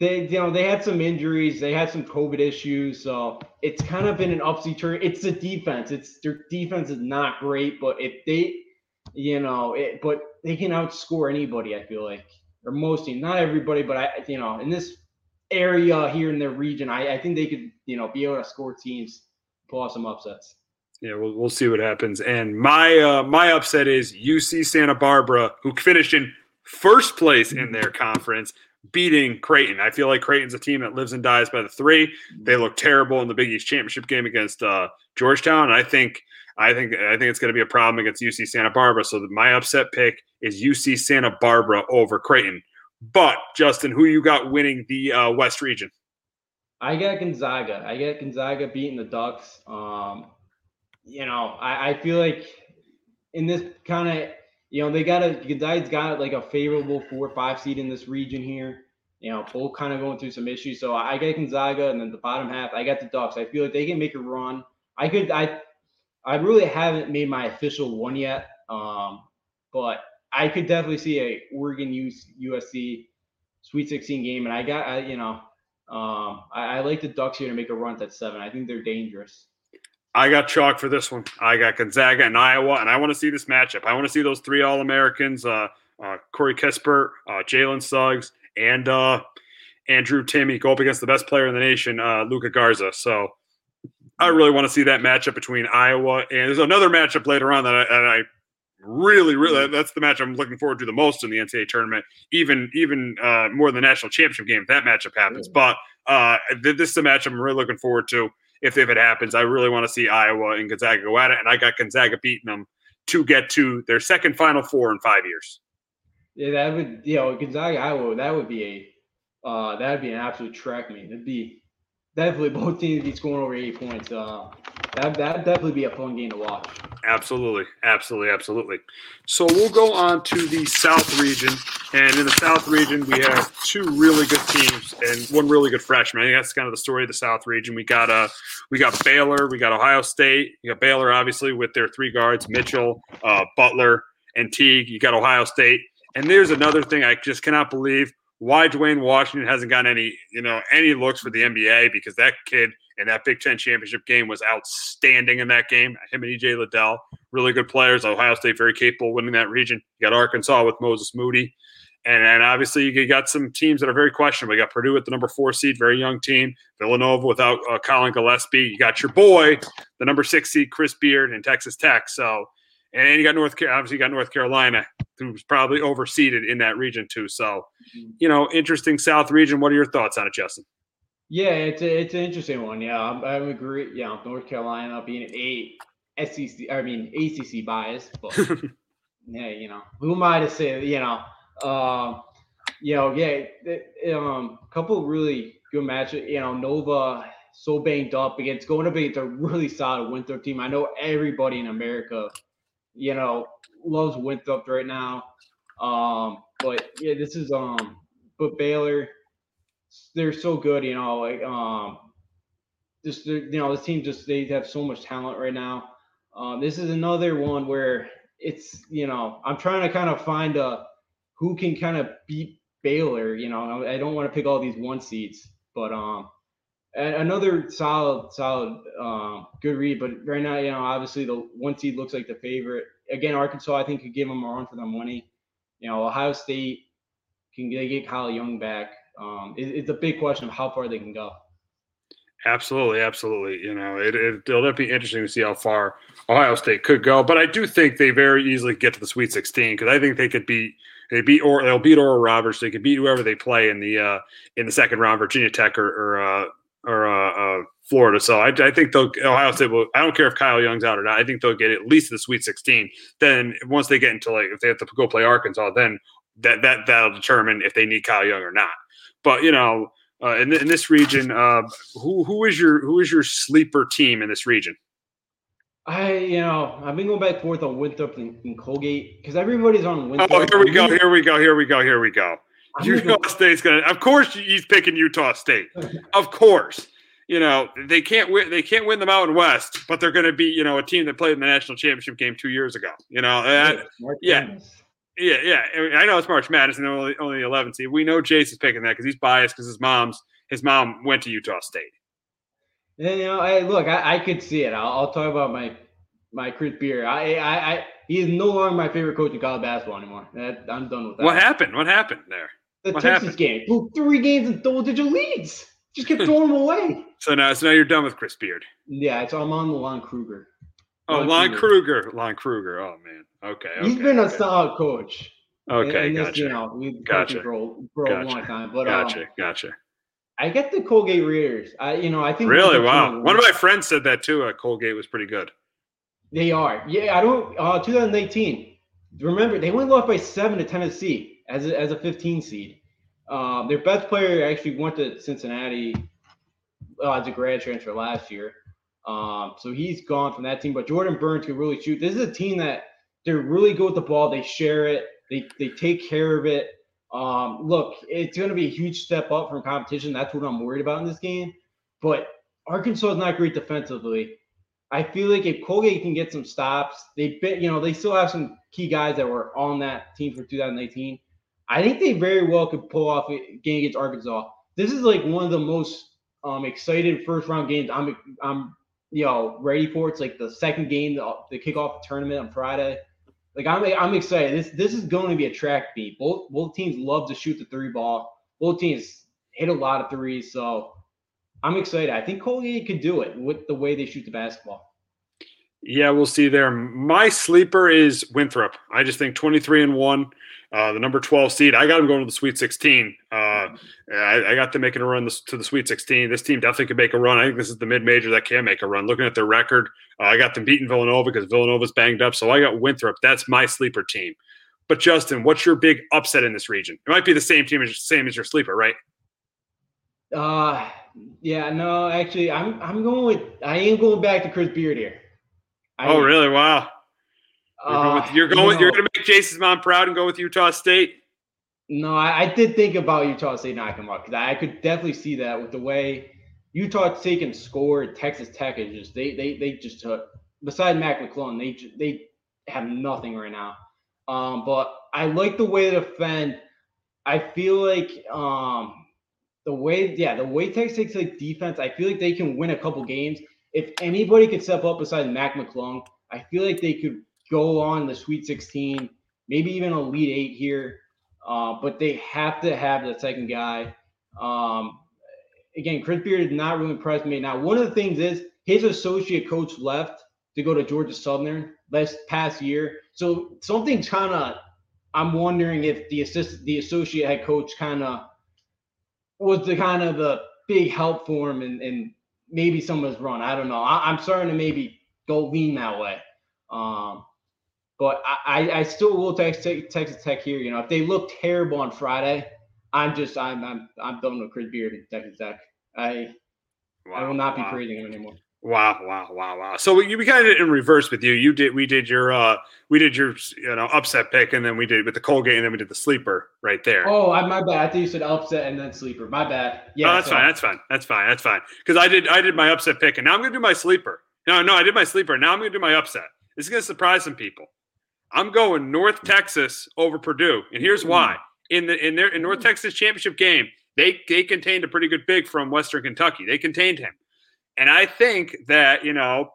They had some injuries. They had some COVID issues. So it's kind of been an upsy turn. It's the defense. Their defense is not great, but but they can outscore anybody, I feel like, or most teams. Not everybody, but in this area here in their region, I think they could, be able to score teams, pull off some upsets. Yeah, we'll see what happens. And my upset is UC Santa Barbara, who finished in first place in their conference, beating Creighton. I feel like Creighton's a team that lives and dies by the three. They look terrible in the Big East championship game against Georgetown. And I think it's going to be a problem against UC Santa Barbara. So my upset pick is UC Santa Barbara over Creighton. But Justin, who you got winning the West region? I got Gonzaga. Beating the Ducks. I feel like in this kind of, Gonzaga's got like a favorable 4 or 5 seed in this region here. Both kind of going through some issues. So I got Gonzaga, and then the bottom half, I got the Ducks. I feel like they can make a run. I really haven't made my official one yet. But I could definitely see a Oregon USC Sweet 16 game. And I like the Ducks here to make a run at that 7. I think they're dangerous. I got chalk for this one. I got Gonzaga and Iowa, and I want to see this matchup. I want to see those 3 All-Americans, Corey Kispert, Jalen Suggs, and Andrew Timmy go up against the best player in the nation, Luka Garza. So I really want to see that matchup between Iowa. And there's another matchup later on that I really, really – that's the match I'm looking forward to the most in the NCAA tournament, even more than the national championship game if that matchup happens. But this is a matchup I'm really looking forward to. If it happens, I really want to see Iowa and Gonzaga go at it, and I got Gonzaga beating them to get to their second Final Four in 5 years. Yeah, that would, Gonzaga, Iowa, that would be an absolute track meet. It'd be definitely both teams be scoring over 8 points. That'd definitely be a fun game to watch. Absolutely. So we'll go on to the South region, and in the South region we have 2 really good teams and 1 really good freshman. I think that's kind of the story of the South region. We got Baylor, we got Ohio State, you got Baylor obviously with their 3 guards, Mitchell, Butler, and Teague. You got Ohio State, and there's another thing I just cannot believe why Dwayne Washington hasn't gotten any looks for the NBA, because that kid in that Big Ten championship game was outstanding in that game. Him and EJ Liddell, really good players. Ohio State very capable of winning that region. You got Arkansas with Moses Moody. And obviously you got some teams that are very questionable. You got Purdue at the number 4 seed, very young team. Villanova without Colin Gillespie. You got your boy, the number 6 seed, Chris Beard, and Texas Tech. So, and you got North Carolina, who's probably overseeded in that region too. So, interesting South region. What are your thoughts on it, Justin? Yeah, it's an interesting one. Yeah, I agree. Yeah, North Carolina being an ACC bias, but yeah, who am I to say? Couple really good matches. Nova so banged up against going up against a really solid Winthrop team. I know everybody in America, loves Winthrop right now. But Baylor, they're so good, this team they have so much talent right now. This is another one where it's, I'm trying to kind of find who can kind of beat Baylor. I don't want to pick all these 1 seeds, but another solid, good read. But right now, obviously the 1 seed looks like the favorite. Again, Arkansas, I think, could give them a run for their money. Ohio State, can they get Kyle Young back? It's a big question of how far they can go. Absolutely. It'll definitely be interesting to see how far Ohio State could go. But I do think they very easily get to the Sweet 16, because I think they could they'll beat Oral Roberts. They could beat whoever they play in the second round, Virginia Tech or Florida. So I think Ohio State will. I don't care if Kyle Young's out or not. I think they'll get at least the Sweet 16. Then once they get into, like, if they have to go play Arkansas, then that'll determine if they need Kyle Young or not. But in this region, who is your sleeper team in this region? I've been going back and forth on Winthrop and Colgate, because everybody's on Winthrop. Oh, here we go. Utah State's gonna. Of course, he's picking Utah State. Of course, you know they can't win. They can't win the Mountain West, but they're going to be, you know, a team that played in the national championship game 2 years ago. You know, I know it's March Madness and only 11th seed. We know Jace is picking that because he's biased because his mom went to Utah State. And, you know, I could see it. I'll talk about my Chris Beer. He is no longer my favorite coach in college basketball anymore. I'm done with that. What happened there? The Texas game. Blew 3 games in double-digit leads. Just kept throwing them away. So now you're done with Chris Beard. Yeah, I'm on the Lon Kruger. Lon Kruger. Oh, man. Okay. He's been a solid coach. Okay, and gotcha. Gotcha. For a long time. But, gotcha. I get the Colgate Raiders. I think really wow. One of my friends said that too. Colgate was pretty good. They are. Yeah, 2018. Remember, they went off by 7 to Tennessee as a 15 seed. Their best player actually went to Cincinnati as a grad transfer last year. So he's gone from that team. But Jordan Burns can really shoot. This is a team that they're really good with the ball. They share it. They take care of it. Look, it's going to be a huge step up from competition. That's what I'm worried about in this game. But Arkansas is not great defensively. I feel like if Colgate can get some stops, they still have some key guys that were on that team for 2018. I think they very well could pull off a game against Arkansas. This is like one of the most excited first round games I'm ready for. It's like the second game, the kickoff tournament on Friday. Like I'm excited. This is going to be a track meet. Both teams love to shoot the 3 ball. Both teams hit a lot of threes, so I'm excited. I think Colgate could do it with the way they shoot the basketball. Yeah, we'll see there. My sleeper is Winthrop. I just think 23-1, the number 12 seed. I got them going to the Sweet 16. I got them making a run to the Sweet 16. This team definitely could make a run. I think this is the mid-major that can make a run. Looking at their record, I got them beating Villanova because Villanova's banged up. So I got Winthrop. That's my sleeper team. But, Justin, what's your big upset in this region? It might be the same team as your sleeper, right? Yeah, no, actually, I am going back to Chris Beard here. Really? Wow. You're going to make Jason's mom proud and go with Utah State. No, I did think about Utah State knocking them out because I could definitely see that with the way Utah State can score. Texas Tech is just they just took. Besides Mac McClellan, they have nothing right now. But I like the way they defend. I feel like the way Texas Tech plays defense, I feel like they can win a couple games. If anybody could step up besides Mac McClung, I feel like they could go on the Sweet 16, maybe even Elite 8 here. But they have to have the second guy. Again, Chris Beard did not really impress me. Now, one of the things is his associate coach left to go to Georgia Southern last past year. So something's kind of – I'm wondering if the associate head coach kind of was the kind of the big help for him and maybe someone's run. I don't know. I'm starting to maybe go lean that way. But I still will take Texas Tech here. You know, if they look terrible on Friday, I'm done with Chris Beard and Texas Tech. I will not be praising him anymore. Wow. So we kind of did it in reverse with you. We did your upset pick, and then we did with the Colgate, and then we did the sleeper right there. Oh, my bad. I thought you said upset and then sleeper. My bad. Yeah, That's fine. Because I did my upset pick, and now I'm going to do my sleeper. No, I did my sleeper. Now I'm going to do my upset. This is going to surprise some people. I'm going North Texas over Purdue, and here's why. In North Texas championship game, they contained a pretty good big from Western Kentucky. They contained him. And I think that, you know,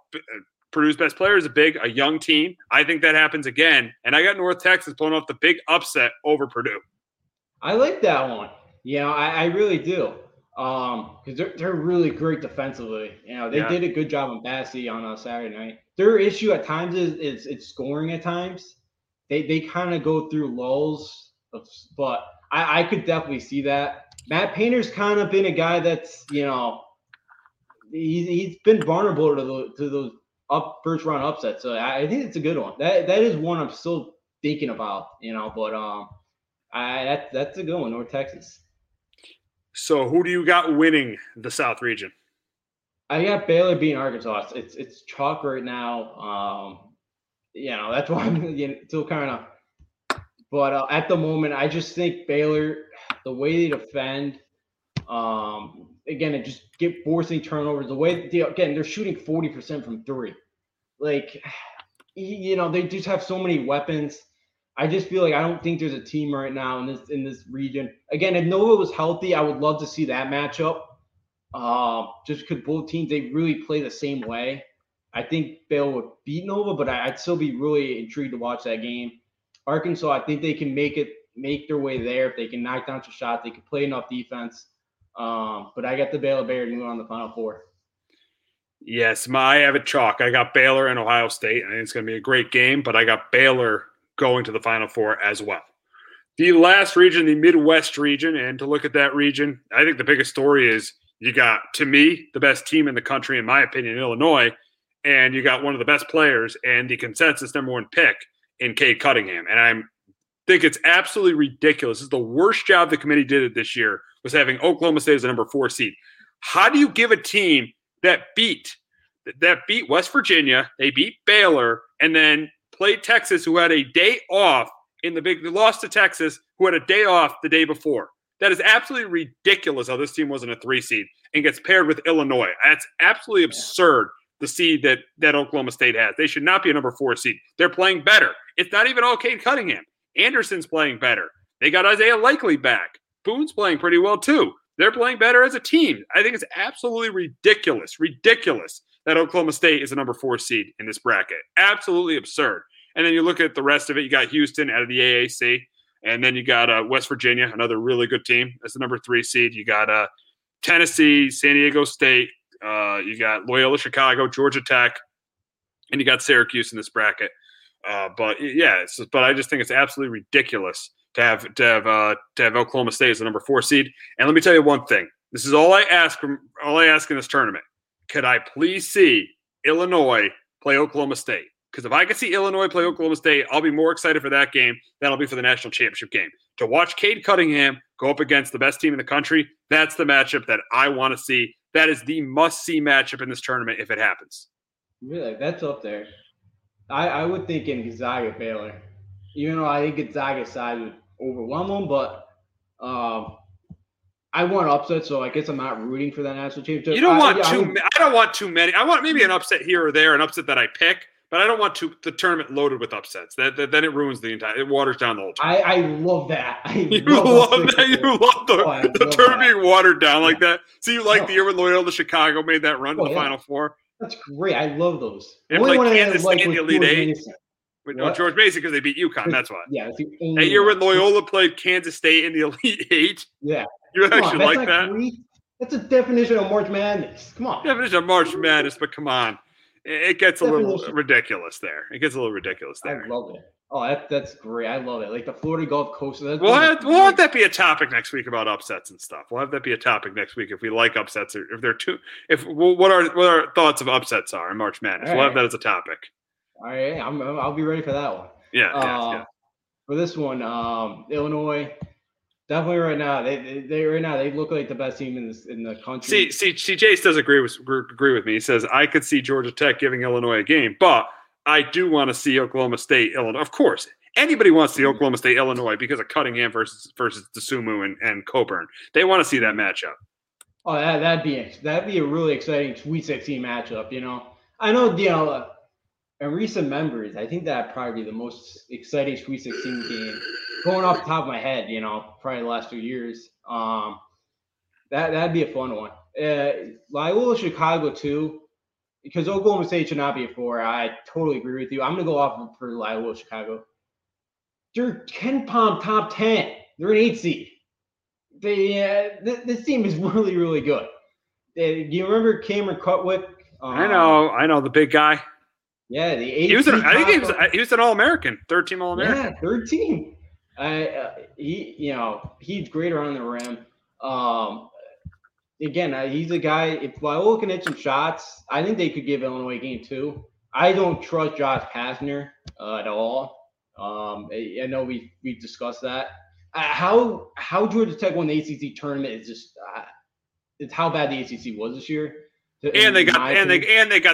Purdue's best player is a young team. I think that happens again. And I got North Texas pulling off the big upset over Purdue. I like that one. You know, I really do. Because they're really great defensively. You know, they did a good job on Bassey on a Saturday night. Their issue at times is it's scoring at times. They kind of go through lulls. But I could definitely see that. Matt Painter's kind of been a guy that's, you know, he's been vulnerable to those first round upsets, so I think it's a good one. That is one I'm still thinking about, you know. But that's a good one, North Texas. So who do you got winning the South region? I got Baylor beating Arkansas. It's chalk right now. You know, that's why I'm still kind of But at the moment, I just think Baylor, the way they defend, again, it just get forcing turnovers. The way they, again, they're shooting 40% from three. Like, you know, they just have so many weapons. I just feel like I don't think there's a team right now in this region. Again, if Nova was healthy, I would love to see that matchup. Just because both teams, they really play the same way. I think Baylor would beat Nova, but I'd still be really intrigued to watch that game. Arkansas, I think they can make their way there. If they can knock down some shots, they can play enough defense. But I got the Baylor Bears going on the Final Four. Yes, I have a chalk. I got Baylor and Ohio State. I think it's going to be a great game, but I got Baylor going to the Final Four as well. The last region, the Midwest region, and to look at that region, I think the biggest story is you got, to me, the best team in the country, in my opinion, Illinois, and you got one of the best players and the consensus number one pick in Cade Cunningham. And I think it's absolutely ridiculous. This is the worst job the committee did it this year, was having Oklahoma State as the number 4 seed. How do you give a team that beat West Virginia, they beat Baylor, and then played Texas, who had a day off in the big – they lost to Texas, who had a day off the day before. That is absolutely ridiculous how this team wasn't a 3 seed and gets paired with Illinois. That's absolutely absurd. The seed that Oklahoma State has. They should not be a number 4 seed. They're playing better. It's not even all Cade Cunningham. Anderson's playing better. They got Isaiah Likely back. Boone's playing pretty well too. They're playing better as a team. I think it's absolutely ridiculous that Oklahoma State is a number 4 seed in this bracket. Absolutely absurd. And then you look at the rest of it. You got Houston out of the AAC. And then you got West Virginia, another really good team. That's the number 3 seed. You got Tennessee, San Diego State, you got Loyola Chicago, Georgia Tech, and you got Syracuse in this bracket. But I just think it's absolutely ridiculous to have Oklahoma State as the number 4 seed. And let me tell you one thing: this is all I ask in this tournament. Could I please see Illinois play Oklahoma State? Because if I could see Illinois play Oklahoma State, I'll be more excited for that game than I'll be for the national championship game. To watch Cade Cunningham go up against the best team in the country, that's the matchup that I want to see. That is the must-see matchup in this tournament if it happens. Really? That's up there. I would think in Gonzaga, Baylor. Even though I think Gonzaga's side would overwhelm them, but I want upset, so I guess I'm not rooting for that national championship. I don't want too many. I want maybe an upset here or there, an upset that I pick, but I don't want the tournament loaded with upsets. Then it ruins the entire – it waters down the whole tournament. I love that. You love that. You love the tournament being watered down like that. So you the year when Loyola Chicago made that run to the Final Four? That's great. I love those. And only one Kansas in the Elite Eight. No, George Mason, because they beat UConn. That's why. Yeah, that's that year when Loyola played Kansas State in the Elite Eight. Yeah. You actually like that? Great. That's a definition of March Madness. Come on. Definition of March Madness, but come on. It gets a little ridiculous there. I love it. Oh, that's great. I love it. Like the Florida Gulf Coast. We'll have that be a topic next week about upsets and stuff. We'll have that be a topic next week if we like upsets or if they're too. What our thoughts of upsets are in March Madness. All right. We'll have that as a topic. All right, I'll be ready for that one. Yeah. Yeah. For this one, Illinois. Definitely right now, they look like the best team in the country. See, Jace does agree with me. He says, I could see Georgia Tech giving Illinois a game, but I do want to see Oklahoma State, Illinois. Of course, anybody wants to see Oklahoma State, Illinois because of Cunningham versus DeSumo and Coburn. They want to see that matchup. Oh, that'd be a really exciting Sweet 16 matchup, you know. I know, you know, in recent memories, I think that'd probably be the most exciting Sweet 16 game. Going off the top of my head, you know, probably the last 2 years, that'd be a fun one. Loyola Chicago 2, because Oklahoma State should not be a 4. I totally agree with you. I'm gonna go off for Loyola Chicago. They're Ken Pom top 10. They're an 8 seed. This team is really, really good. You remember Cameron Cutwick? I know the big guy. Yeah, the 8. I think he was an All-American, third team All-American. Yeah, third team. He's great around the rim. He's a guy, if Loyola can hit some shots, I think they could give Illinois game 2. I don't trust Josh Pastner at all. I know we've discussed that. How Georgia Tech won the ACC tournament is just it's how bad the ACC was this year. And they got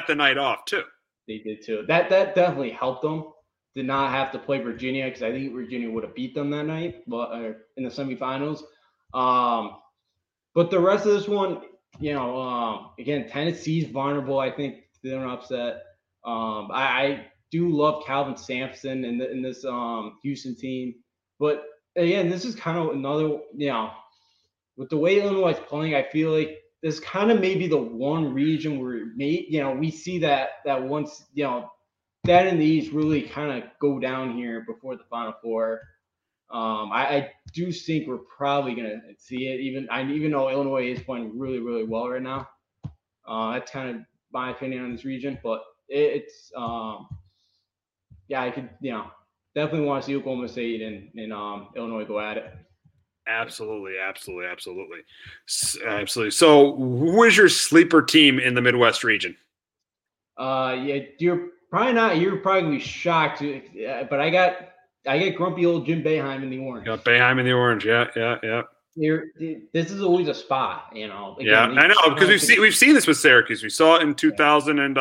the night off too. They did too. That definitely helped them. did not have to play Virginia, because I think Virginia would have beat them that night, but in the semifinals. But the rest of this one, you know, again, Tennessee's vulnerable. I think they're an upset. I do love Calvin Sampson in this Houston team. But, again, this is kind of another, you know, with the way Illinois is playing, I feel like this kind of maybe the one region where, you know, we see that once, you know, that and the East really kind of go down here before the Final Four. I do think we're probably going to see it, even though Illinois is playing really, really well right now. That's kind of my opinion on this region, but it's I could, you know, definitely want to see Oklahoma State and Illinois go at it. Absolutely. So who is your sleeper team in the Midwest region? You're probably gonna be shocked, but I get grumpy old Jim Boeheim in the orange. Yeah, Boeheim in the orange. Yeah. This is always a spot, you know. Again, yeah, I know, because we've seen this with Syracuse. We saw it in 2000 and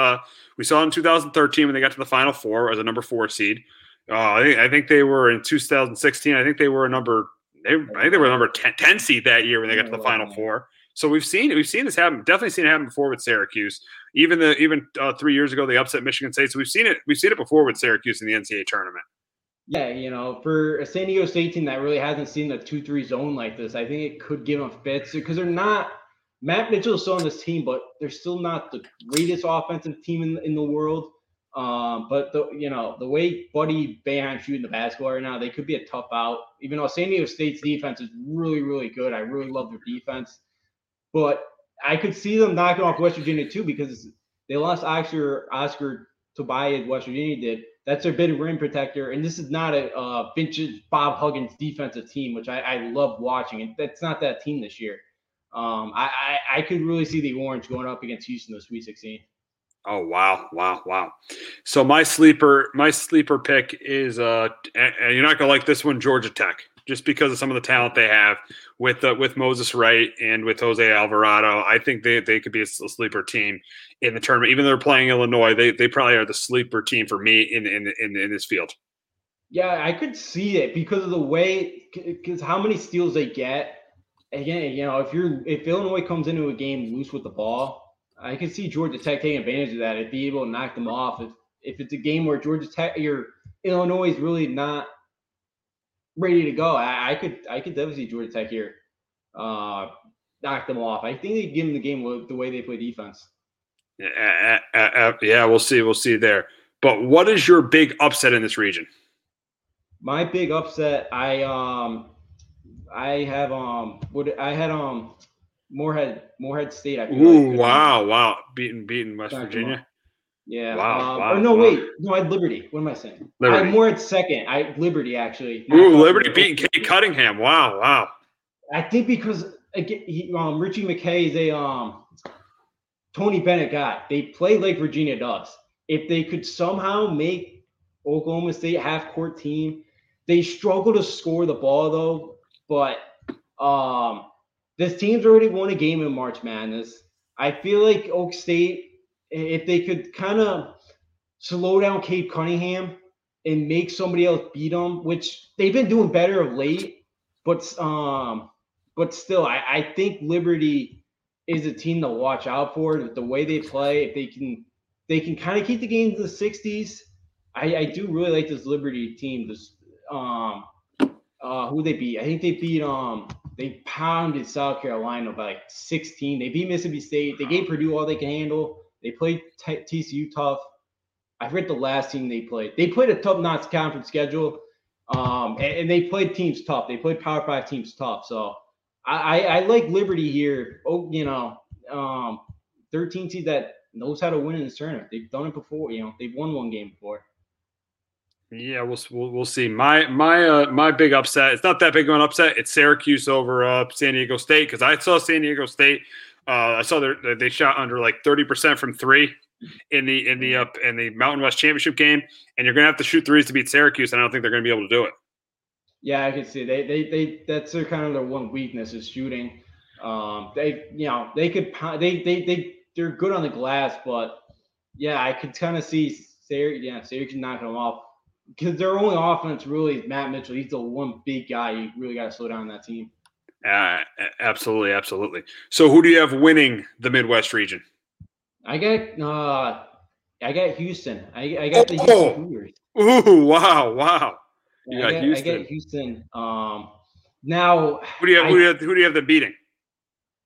we saw it in 2013 when they got to the Final Four as a number 4 seed. I think they were in 2016. I think they were a number 10 seed that year when they got to the Final Four. So we've seen this happen. Definitely seen it happen before with Syracuse. Even 3 years ago they upset Michigan State. So we've seen it before with Syracuse in the NCAA tournament. Yeah, you know, for a San Diego State team that really hasn't seen the 2-3 zone like this, I think it could give them fits, because they're not. Matt Mitchell is still on this team, but they're still not the greatest offensive team in the world. But the way Buddy Boeheim's shooting the basketball right now, they could be a tough out. Even though San Diego State's defense is really, really good, I really love their defense. But I could see them knocking off West Virginia too, because they lost Oscar Tobias. West Virginia did. That's their big rim protector, and this is not a vintage Bob Huggins defensive team, which I love watching, and that's not that team this year. I could really see the Orange going up against Houston in the Sweet 16. Oh, wow. So my sleeper pick is, and you're not going to like this one, Georgia Tech, just because of some of the talent they have with Moses Wright and with Jose Alvarado. I think they could be a sleeper team in the tournament. Even though they're playing Illinois, they probably are the sleeper team for me in this field. Yeah, I could see it because of the way, because how many steals they get. Again, you know, if Illinois comes into a game loose with the ball, I can see Georgia Tech taking advantage of that and be able to knock them off. If it's a game where Georgia Tech or Illinois is really not ready to go, I could definitely see Georgia Tech here knock them off. I think they give them the game with the way they play defense. Yeah, we'll see there. But what is your big upset in this region? My big upset, I had Morehead State. I feel like. Wow. Beating West Virginia. Yeah. Wow. No, I had Liberty. What am I saying? Liberty. I had Morehead second. I had Liberty, actually. Liberty beating Kate Cunningham. Wow. I think because, again, Richie McKay is a Tony Bennett guy. They play like Virginia does. If they could somehow make Oklahoma State half-court team, they struggle to score the ball, though. But – this team's already won a game in March Madness. I feel like Oak State, if they could kind of slow down Cade Cunningham and make somebody else beat them, which they've been doing better of late, but still, I think Liberty is a team to watch out for with the way they play. If they can kind of keep the games in the 60s, I do really like this Liberty team. This who they beat? I think they beat They pounded South Carolina by 16. They beat Mississippi State. They gave Purdue all they can handle. They played TCU tough. I forget the last team they played. They played a tough non-conference schedule, and they played teams tough. They played Power 5 teams tough. So I like Liberty here. Oh, you know, 13 seed that knows how to win in this tournament. They've done it before. You know, they've won one game before. Yeah, we'll see. My big upset. It's not that big of an upset. It's Syracuse over San Diego State, because I saw San Diego State. I saw they shot under like 30% from three in the Mountain West Championship game, and you're gonna have to shoot threes to beat Syracuse, and I don't think they're gonna be able to do it. Yeah, I can see they that's their kind of their one weakness is shooting. They're good on the glass, but yeah, I could kind of see Syracuse knocking them off. because their only offense really is Matt Mitchell. He's the one big guy you really got to slow down that team. Absolutely, absolutely. So who do you have winning the Midwest region? I got Houston. I got the Houston Cougars. Ooh, wow. You got Houston. I got Houston. Now who do you have the beating?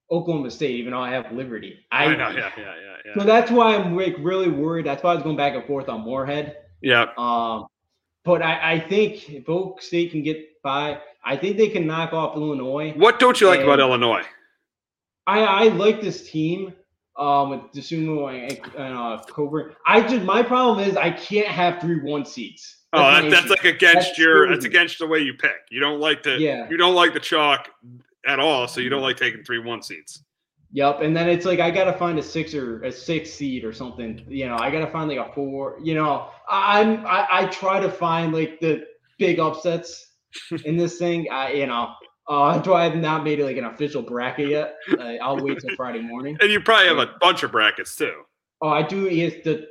Oklahoma State, even though I have Liberty. I know. So that's why I'm like really worried. That's why I was going back and forth on Moorhead. Yeah. But I think if Oklahoma State can get by, I think they can knock off Illinois. What don't you like about Illinois? I like this team with DeSumo and Coburn. My problem is I can't have 3-1 seeds. That's against the way you pick. You don't like the chalk at all, so you don't like taking 3-1 seeds. Yep, and then it's like I got to find a six seed or something. I got to find like a four. I try to find like the big upsets in this thing. I have not made like an official bracket yet. I'll wait till Friday morning. And you probably have a bunch of brackets too. Oh, I do. It's the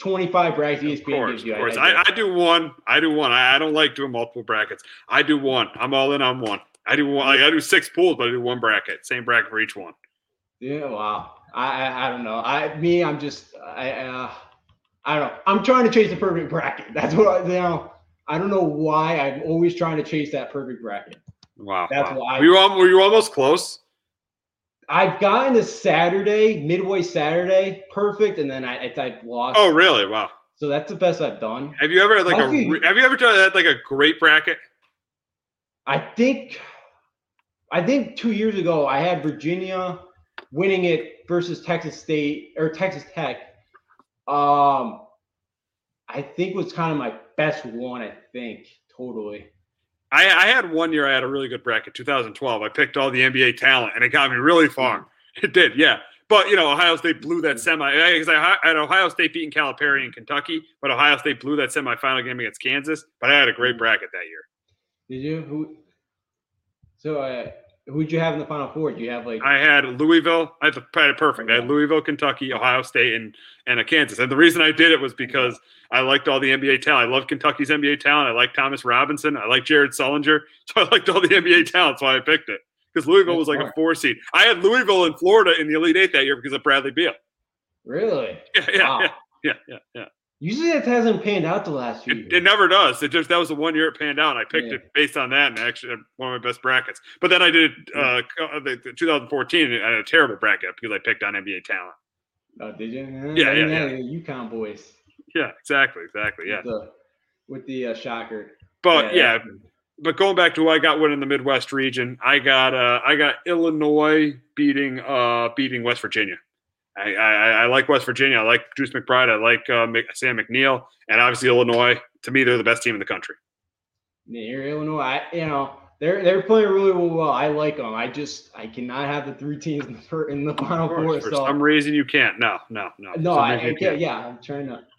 25 brackets ESPN gives you. Of course, I do one. I don't like doing multiple brackets. I do one. I'm all in on one. I do one. I do six pools, but I do one bracket. Same bracket for each one. Yeah, wow. I don't know. I don't know. I'm trying to chase the perfect bracket. That's what I don't know why I'm always trying to chase that perfect bracket. Wow. That's why. Were you almost close? I've gotten to midway Saturday, perfect, and then I lost. Oh, really? Wow. So that's the best I've done. Have you ever had a great bracket? I think 2 years ago I had Virginia winning it versus Texas State or Texas Tech. I think was kind of my best one. I think totally. I had 1 year. I had a really good bracket, 2012. I picked all the NBA talent, and it got me really far. It did, yeah. But Ohio State blew that semi. I had Ohio State beating Calipari in Kentucky, but Ohio State blew that semifinal game against Kansas. But I had a great bracket that year. Did you? Who'd you have in the Final Four? Do you have I had Louisville. I had perfect. I had Louisville, Kentucky, Ohio State, and Kansas. And the reason I did it was because I liked all the NBA talent. I love Kentucky's NBA talent. I like Thomas Robinson. I like Jared Sullinger. So I liked all the NBA talent. So I picked it because Louisville was a 4 seed. I had Louisville in Florida in the Elite Eight that year because of Bradley Beal. Really? Yeah. Usually that hasn't panned out the last few years. It never does. That was the 1 year it panned out, and I picked it based on that, and actually had one of my best brackets. But then I did 2014, and I had a terrible bracket because I picked on NBA talent. Oh, did you? UConn boys. Yeah, exactly. Yeah, with the shocker. But but going back to who I got winning the Midwest region, I got Illinois beating West Virginia. I like West Virginia. I like Juice McBride. I like Sam McNeil, and obviously Illinois. To me, they're the best team in the country. Yeah, Illinois. They're playing really well. I like them. I cannot have the three teams in the Final Four. For some reason, you can't. No. I can't. Yeah,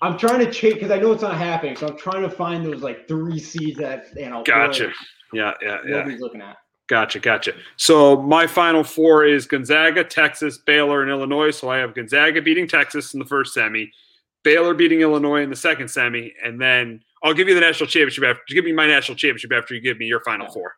I'm trying to chase because I know it's not happening. So I'm trying to find those 3 seeds that Gotcha. Yeah. Nobody's looking at. Gotcha. So my Final Four is Gonzaga, Texas, Baylor, and Illinois. So I have Gonzaga beating Texas in the first semi, Baylor beating Illinois in the second semi, and then I'll give you the national championship after. Give me my national championship after you give me your Final Four.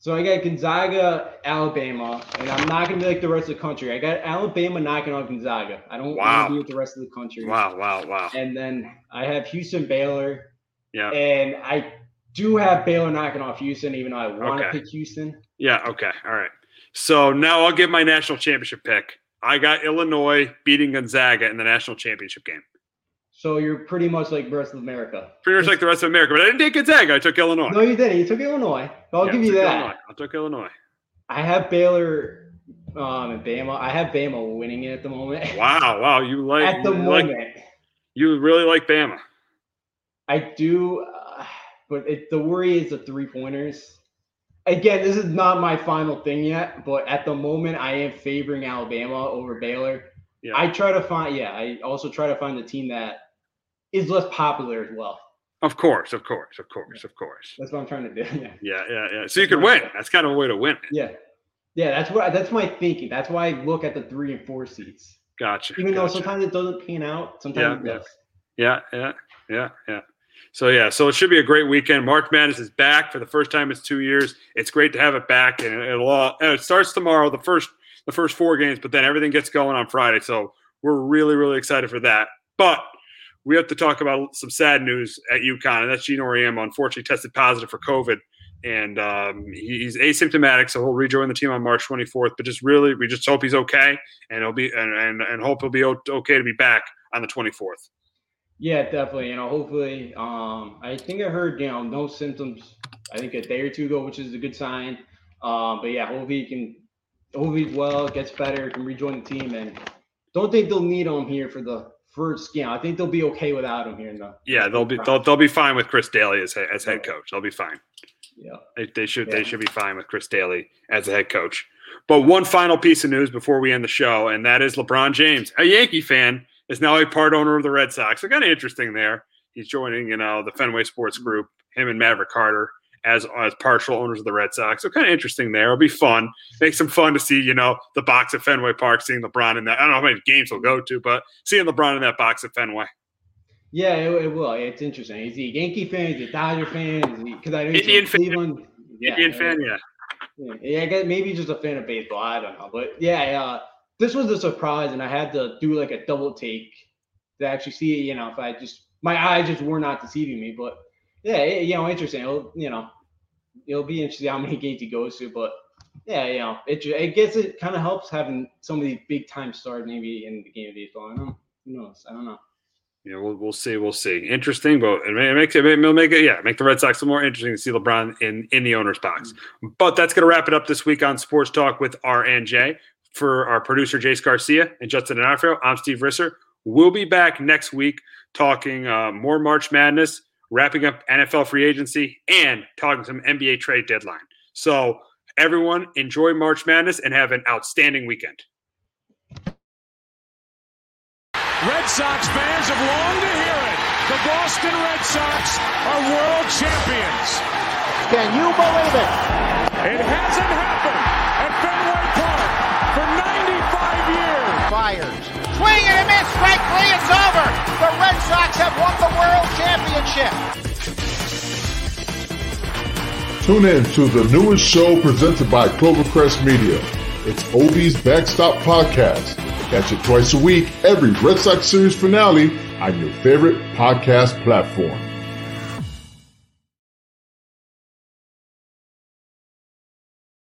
So I got Gonzaga, Alabama, and I'm not going to be like the rest of the country. I got Alabama knocking on Gonzaga. I don't want to be with the rest of the country. Wow. And then I have Houston, Baylor. Yeah. And I do have Baylor knocking off Houston, even though I want to pick Houston. Yeah, okay. All right. So now I'll give my national championship pick. I got Illinois beating Gonzaga in the national championship game. So you're pretty much like the rest of America. Pretty much like the rest of America, but I didn't take Gonzaga. I took Illinois. No, you didn't. You took Illinois. I'll give you that. I took Illinois. I have Baylor and Bama. I have Bama winning it at the moment. Wow. You like – you really like Bama. I do – but the worry is the three-pointers. Again, this is not my final thing yet, but at the moment I am favoring Alabama over Baylor. Yeah. I also try to find the team that is less popular as well. Of course. That's what I'm trying to do. Yeah. So you could win. That's kind of a way to win. Yeah, that's my thinking. That's why I look at the 3 and 4 seeds. Gotcha. Even though sometimes it doesn't pan out, sometimes it does. Yeah. So, yeah, so it should be a great weekend. March Madness is back for the first time in 2 years. It's great to have it back, and it starts tomorrow, the first four games, but then everything gets going on Friday. So we're really, really excited for that. But we have to talk about some sad news at UConn, and that's Geno Auriemma, unfortunately tested positive for COVID, and he's asymptomatic, so he'll rejoin the team on March 24th. But just really, we just hope he's okay, and he'll be and hope he'll be okay to be back on the 24th. Yeah, definitely. You know, hopefully, I think I heard, you know, no symptoms, I think a day or two ago, which is a good sign. But yeah, hopefully he's well, gets better, can rejoin the team, and don't think they'll need him here for the first game. I think they'll be okay without him here. They'll be fine with Chris Daly as head coach. They'll be fine. Yeah, they should be fine with Chris Daly as a head coach. But one final piece of news before we end the show, and that is LeBron James, a Yankee fan, is now a part owner of the Red Sox. So kind of interesting there. He's joining, you know, the Fenway Sports Group, him and Maverick Carter as partial owners of the Red Sox. So kind of interesting there. It'll be fun. Makes them fun to see, you know, the box at Fenway Park, seeing LeBron in that. I don't know how many games he'll go to, but seeing LeBron in that box at Fenway. Yeah, it will. It's interesting. Is he a Yankee fan? Is he a Dodger fan? Because I know he's from Cleveland. Indian fan. I guess maybe just a fan of baseball. I don't know. But yeah, this was a surprise, and I had to do like a double take to actually see it. You know, if I just my eyes just were not deceiving me. But yeah, you know, interesting. It'll be interesting how many games he goes to. But yeah, you know, I guess it kind of helps having some of these big time stars maybe in the game of baseball. I don't know. Who knows? I don't know. Yeah, we'll see. Interesting, but it'll make the Red Sox a little more interesting to see LeBron in the owner's box. Mm-hmm. But that's going to wrap it up this week on Sports Talk with R&J. For our producer, Jace Garcia, and Justin D'Onofrio, I'm Steve Risser. We'll be back next week talking more March Madness, wrapping up NFL free agency, and talking some NBA trade deadline. So everyone, enjoy March Madness and have an outstanding weekend. Red Sox fans have longed to hear it. The Boston Red Sox are world champions. Can you believe it? It hasn't happened at Fenway Park for 95 years. Fires. Swing and a miss. Strike three. It's over. The Red Sox have won the world championship. Tune in to the newest show presented by Clovercrest Media. It's Obie's Backstop Podcast. Catch it twice a week, every Red Sox series finale on your favorite podcast platform.